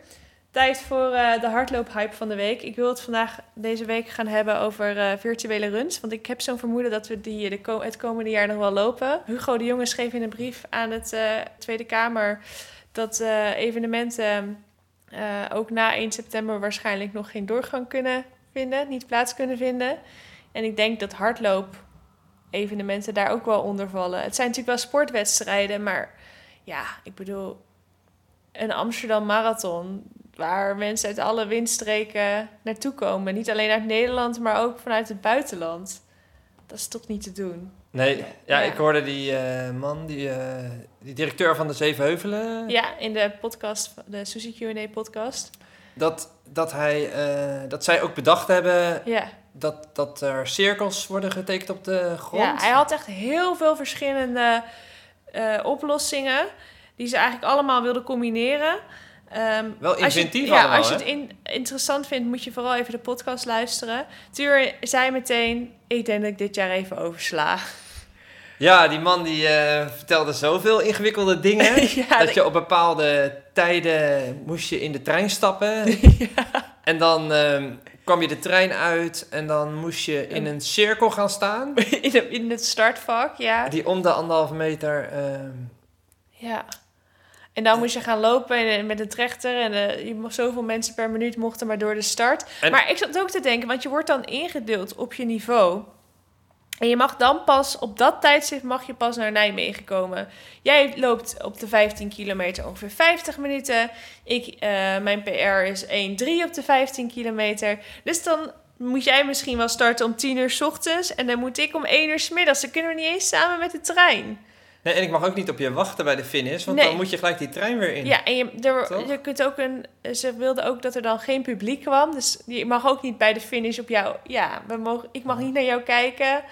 Tijd voor uh, de hardloophype van de week. Ik wil het vandaag deze week gaan hebben over uh, virtuele runs. Want ik heb zo'n vermoeden dat we die de ko- het komende jaar nog wel lopen. Hugo de Jonge schreef in een brief aan het uh, Tweede Kamer dat uh, evenementen uh, ook na één september waarschijnlijk nog geen doorgang kunnen... vinden, niet plaats kunnen vinden. En ik denk dat hardloop-evenementen daar ook wel onder vallen. Het zijn natuurlijk wel sportwedstrijden, maar ja, ik bedoel, een Amsterdam Marathon, waar mensen uit alle windstreken naartoe komen. Niet alleen uit Nederland, maar ook vanuit het buitenland. Dat is toch niet te doen. Nee, ja, ja. Ik hoorde die uh, man, die, uh, die directeur van de Zevenheuvelen. Ja, in de podcast, de Suzy Q en A podcast. Dat, dat, hij, uh, dat zij ook bedacht hebben yeah. dat, dat er cirkels worden getekend op de grond. Ja, hij had echt heel veel verschillende uh, oplossingen die ze eigenlijk allemaal wilden combineren. Um, wel inventief allemaal, ja, als je het in, interessant vindt, moet je vooral even de podcast luisteren. Tuur zei meteen, ik denk dat ik dit jaar even oversla. Ja, die man die uh, vertelde zoveel ingewikkelde dingen. Ja, dat je op bepaalde tijden moest je in de trein stappen. Ja. En dan um, kwam je de trein uit en dan moest je in een cirkel gaan staan. In, de, in het startvak, ja. Die om de anderhalve meter... Um, ja. En dan moest je gaan lopen en met een trechter. En uh, je mocht zoveel mensen per minuut mochten maar door de start. En... Maar ik zat ook te denken, want je wordt dan ingedeeld op je niveau... En je mag dan pas, op dat tijdstip mag je pas naar Nijmegen komen. Jij loopt op de vijftien kilometer ongeveer vijftig minuten. Ik, uh, mijn P R is één drie op de vijftien kilometer. Dus dan moet jij misschien wel starten om tien uur 's ochtends. En dan moet ik om één uur 's middags. Dan kunnen we niet eens samen met de trein. Nee, en ik mag ook niet op je wachten bij de finish. Want nee. Dan moet je gelijk die trein weer in. Ja, en je, er, je kunt ook een... Ze wilden ook dat er dan geen publiek kwam. Dus je mag ook niet bij de finish op jou... Ja, we mogen, ik mag niet naar jou kijken...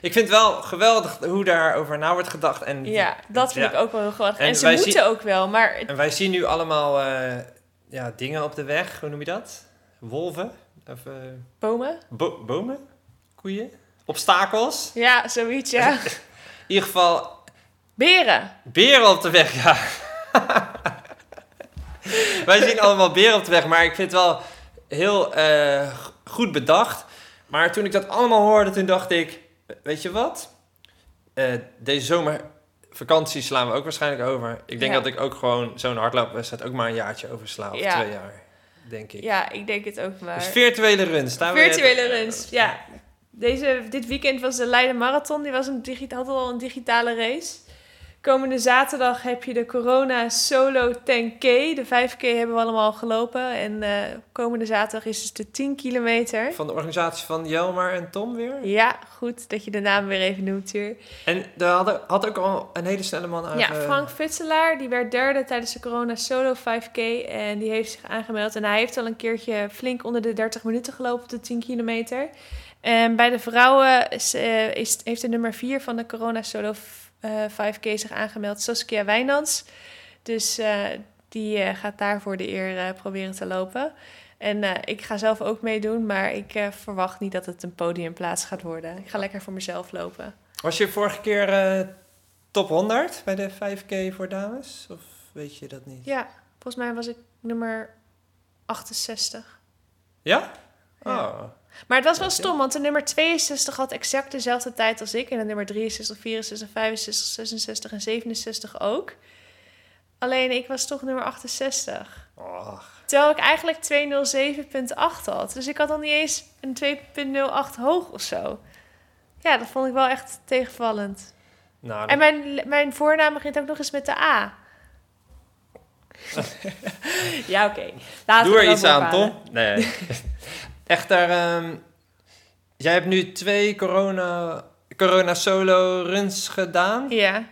Ik vind het wel geweldig hoe daarover na wordt gedacht. En, ja, dat vind ja. ik ook wel heel geweldig. En, en ze moeten zien, ook wel, maar... Het... En wij zien nu allemaal uh, ja, dingen op de weg. Hoe noem je dat? Wolven? Of, uh... Bomen? Bo- bomen? Koeien? Obstakels? Ja, zoiets, ja. In ieder geval... Beren. Beren op de weg, ja. Wij zien allemaal beren op de weg, maar ik vind het wel heel uh, goed bedacht. Maar toen ik dat allemaal hoorde, toen dacht ik... Weet je wat? Uh, deze zomervakantie slaan we ook waarschijnlijk over. Ik denk ja. dat ik ook gewoon zo'n hardloopwedstrijd ook maar een jaartje oversla. Of ja. twee jaar, denk ik. Ja, ik denk het ook maar. Dus virtuele runs. Daar virtuele het... runs, ja. Deze, dit weekend was de Leiden Marathon. Die was een digita- had al een digitale race. Komende zaterdag heb je de Corona Solo tien K. De vijf K hebben we allemaal gelopen. En uh, komende zaterdag is het dus de tien kilometer. Van de organisatie van Jelmer en Tom weer? Ja, goed dat je de naam weer even noemt, Tuur. En daar hadden, had ook al een hele snelle man aan. Ja, Frank Futselaar, die werd derde tijdens de Corona Solo vijf K. En die heeft zich aangemeld. En hij heeft al een keertje flink onder de dertig minuten gelopen op de tien kilometer. En bij de vrouwen is, uh, is, heeft de nummer vier van de Corona Solo Uh, vijf K zich aangemeld, Saskia Wijnands. Dus uh, die uh, gaat daar voor de eer uh, proberen te lopen. En uh, ik ga zelf ook meedoen, maar ik uh, verwacht niet dat het een podiumplaats gaat worden. Ik ga lekker voor mezelf lopen. Was je vorige keer uh, top honderd bij de vijf K voor dames? Of weet je dat niet? Ja, volgens mij was ik nummer achtenzestig. Ja? Ja. Oh. Maar het was wel stom, want de nummer tweeënzestig had exact dezelfde tijd als ik. En de nummer drieënzestig, vierenzestig, vijfenzestig, zesenzestig en zevenenzestig ook. Alleen ik was toch nummer achtenzestig. Och. Terwijl ik eigenlijk tweehonderdzeven komma acht had. Dus ik had dan niet eens een twee komma nul acht hoog of zo. Ja, dat vond ik wel echt tegenvallend. Nou, dat... En mijn, mijn voornaam begint ook nog eens met de A. Ja, oké. Okay. Doe er iets aan, Tom. Nee. Echter, um, jij hebt nu twee corona, corona solo runs gedaan. Ja.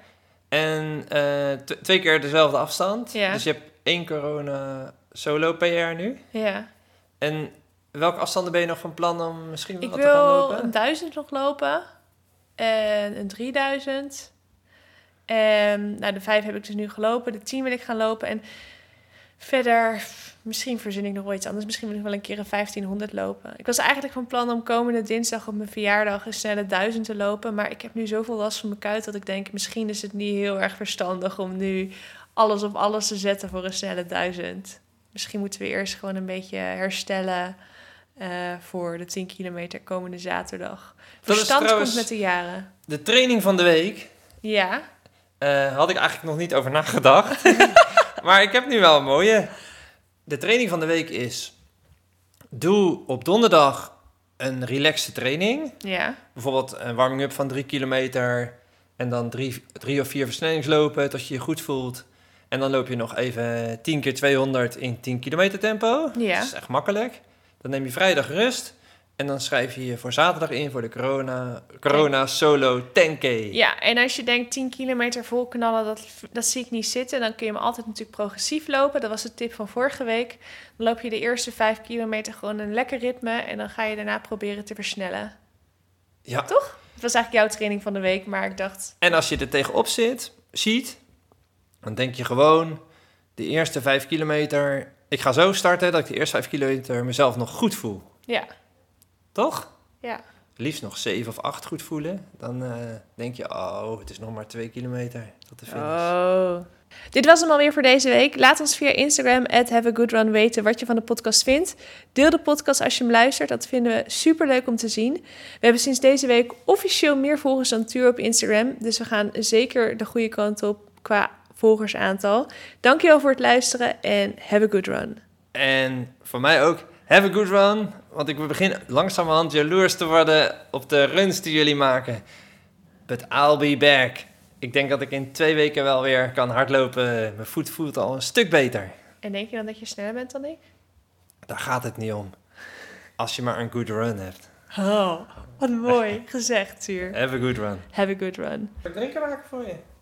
En uh, t- twee keer dezelfde afstand. Ja. Dus je hebt één corona solo P R nu. Ja. En welke afstanden ben je nog van plan om misschien nog wat te gaan lopen? Ik wil een duizend nog lopen. En een drieduizend. En nou, de vijf heb ik dus nu gelopen. De tien wil ik gaan lopen. En verder, misschien verzin ik nog wel iets anders. Misschien wil ik wel een keer een vijftienhonderd lopen. Ik was eigenlijk van plan om komende dinsdag op mijn verjaardag een snelle duizend te lopen. Maar ik heb nu zoveel last van mijn kuit dat ik denk... misschien is het niet heel erg verstandig om nu alles op alles te zetten voor een snelle duizend. Misschien moeten we eerst gewoon een beetje herstellen... Uh, voor de tien kilometer komende zaterdag. Dat Verstand komt met de jaren. De training van de week... Ja. Uh, had ik eigenlijk nog niet over nagedacht. Maar ik heb nu wel een mooie. De training van de week is... Doe op donderdag een relaxte training. Ja. Bijvoorbeeld een warming-up van drie kilometer... en dan drie, drie of vier versnellingslopen tot je je goed voelt. En dan loop je nog even tien keer tweehonderd in tien kilometer tempo. Ja. Dat is echt makkelijk. Dan neem je vrijdag rust... En dan schrijf je je voor zaterdag in voor de corona, corona solo ten K. Ja, en als je denkt tien kilometer vol knallen, dat, dat zie ik niet zitten. Dan kun je hem altijd natuurlijk progressief lopen. Dat was de tip van vorige week. Dan loop je de eerste vijf kilometer gewoon een lekker ritme. En dan ga je daarna proberen te versnellen. Ja. Toch? Dat was eigenlijk jouw training van de week, maar ik dacht... En als je er tegenop zit, ziet, dan denk je gewoon de eerste vijf kilometer... Ik ga zo starten dat ik de eerste vijf kilometer mezelf nog goed voel. Ja. Toch? Ja. Liefst nog zeven of acht goed voelen. Dan uh, denk je, oh, het is nog maar twee kilometer tot de finish. Oh. Dit was hem alweer voor deze week. Laat ons via Instagram, at have a good run, weten wat je van de podcast vindt. Deel de podcast als je hem luistert. Dat vinden we superleuk om te zien. We hebben sinds deze week officieel meer volgers dan Tuur op Instagram. Dus we gaan zeker de goede kant op qua volgersaantal. Dankjewel voor het luisteren en have a good run. En voor mij ook... Have a good run, want ik begin langzamerhand jaloers te worden op de runs die jullie maken. But I'll be back. Ik denk dat ik in twee weken wel weer kan hardlopen. Mijn voet voelt al een stuk beter. En denk je dan dat je sneller bent dan ik? Daar gaat het niet om. Als je maar een good run hebt. Oh, wat mooi gezegd, Tuur. Have a good run. Have a good run. Zal ik drinken maken voor je?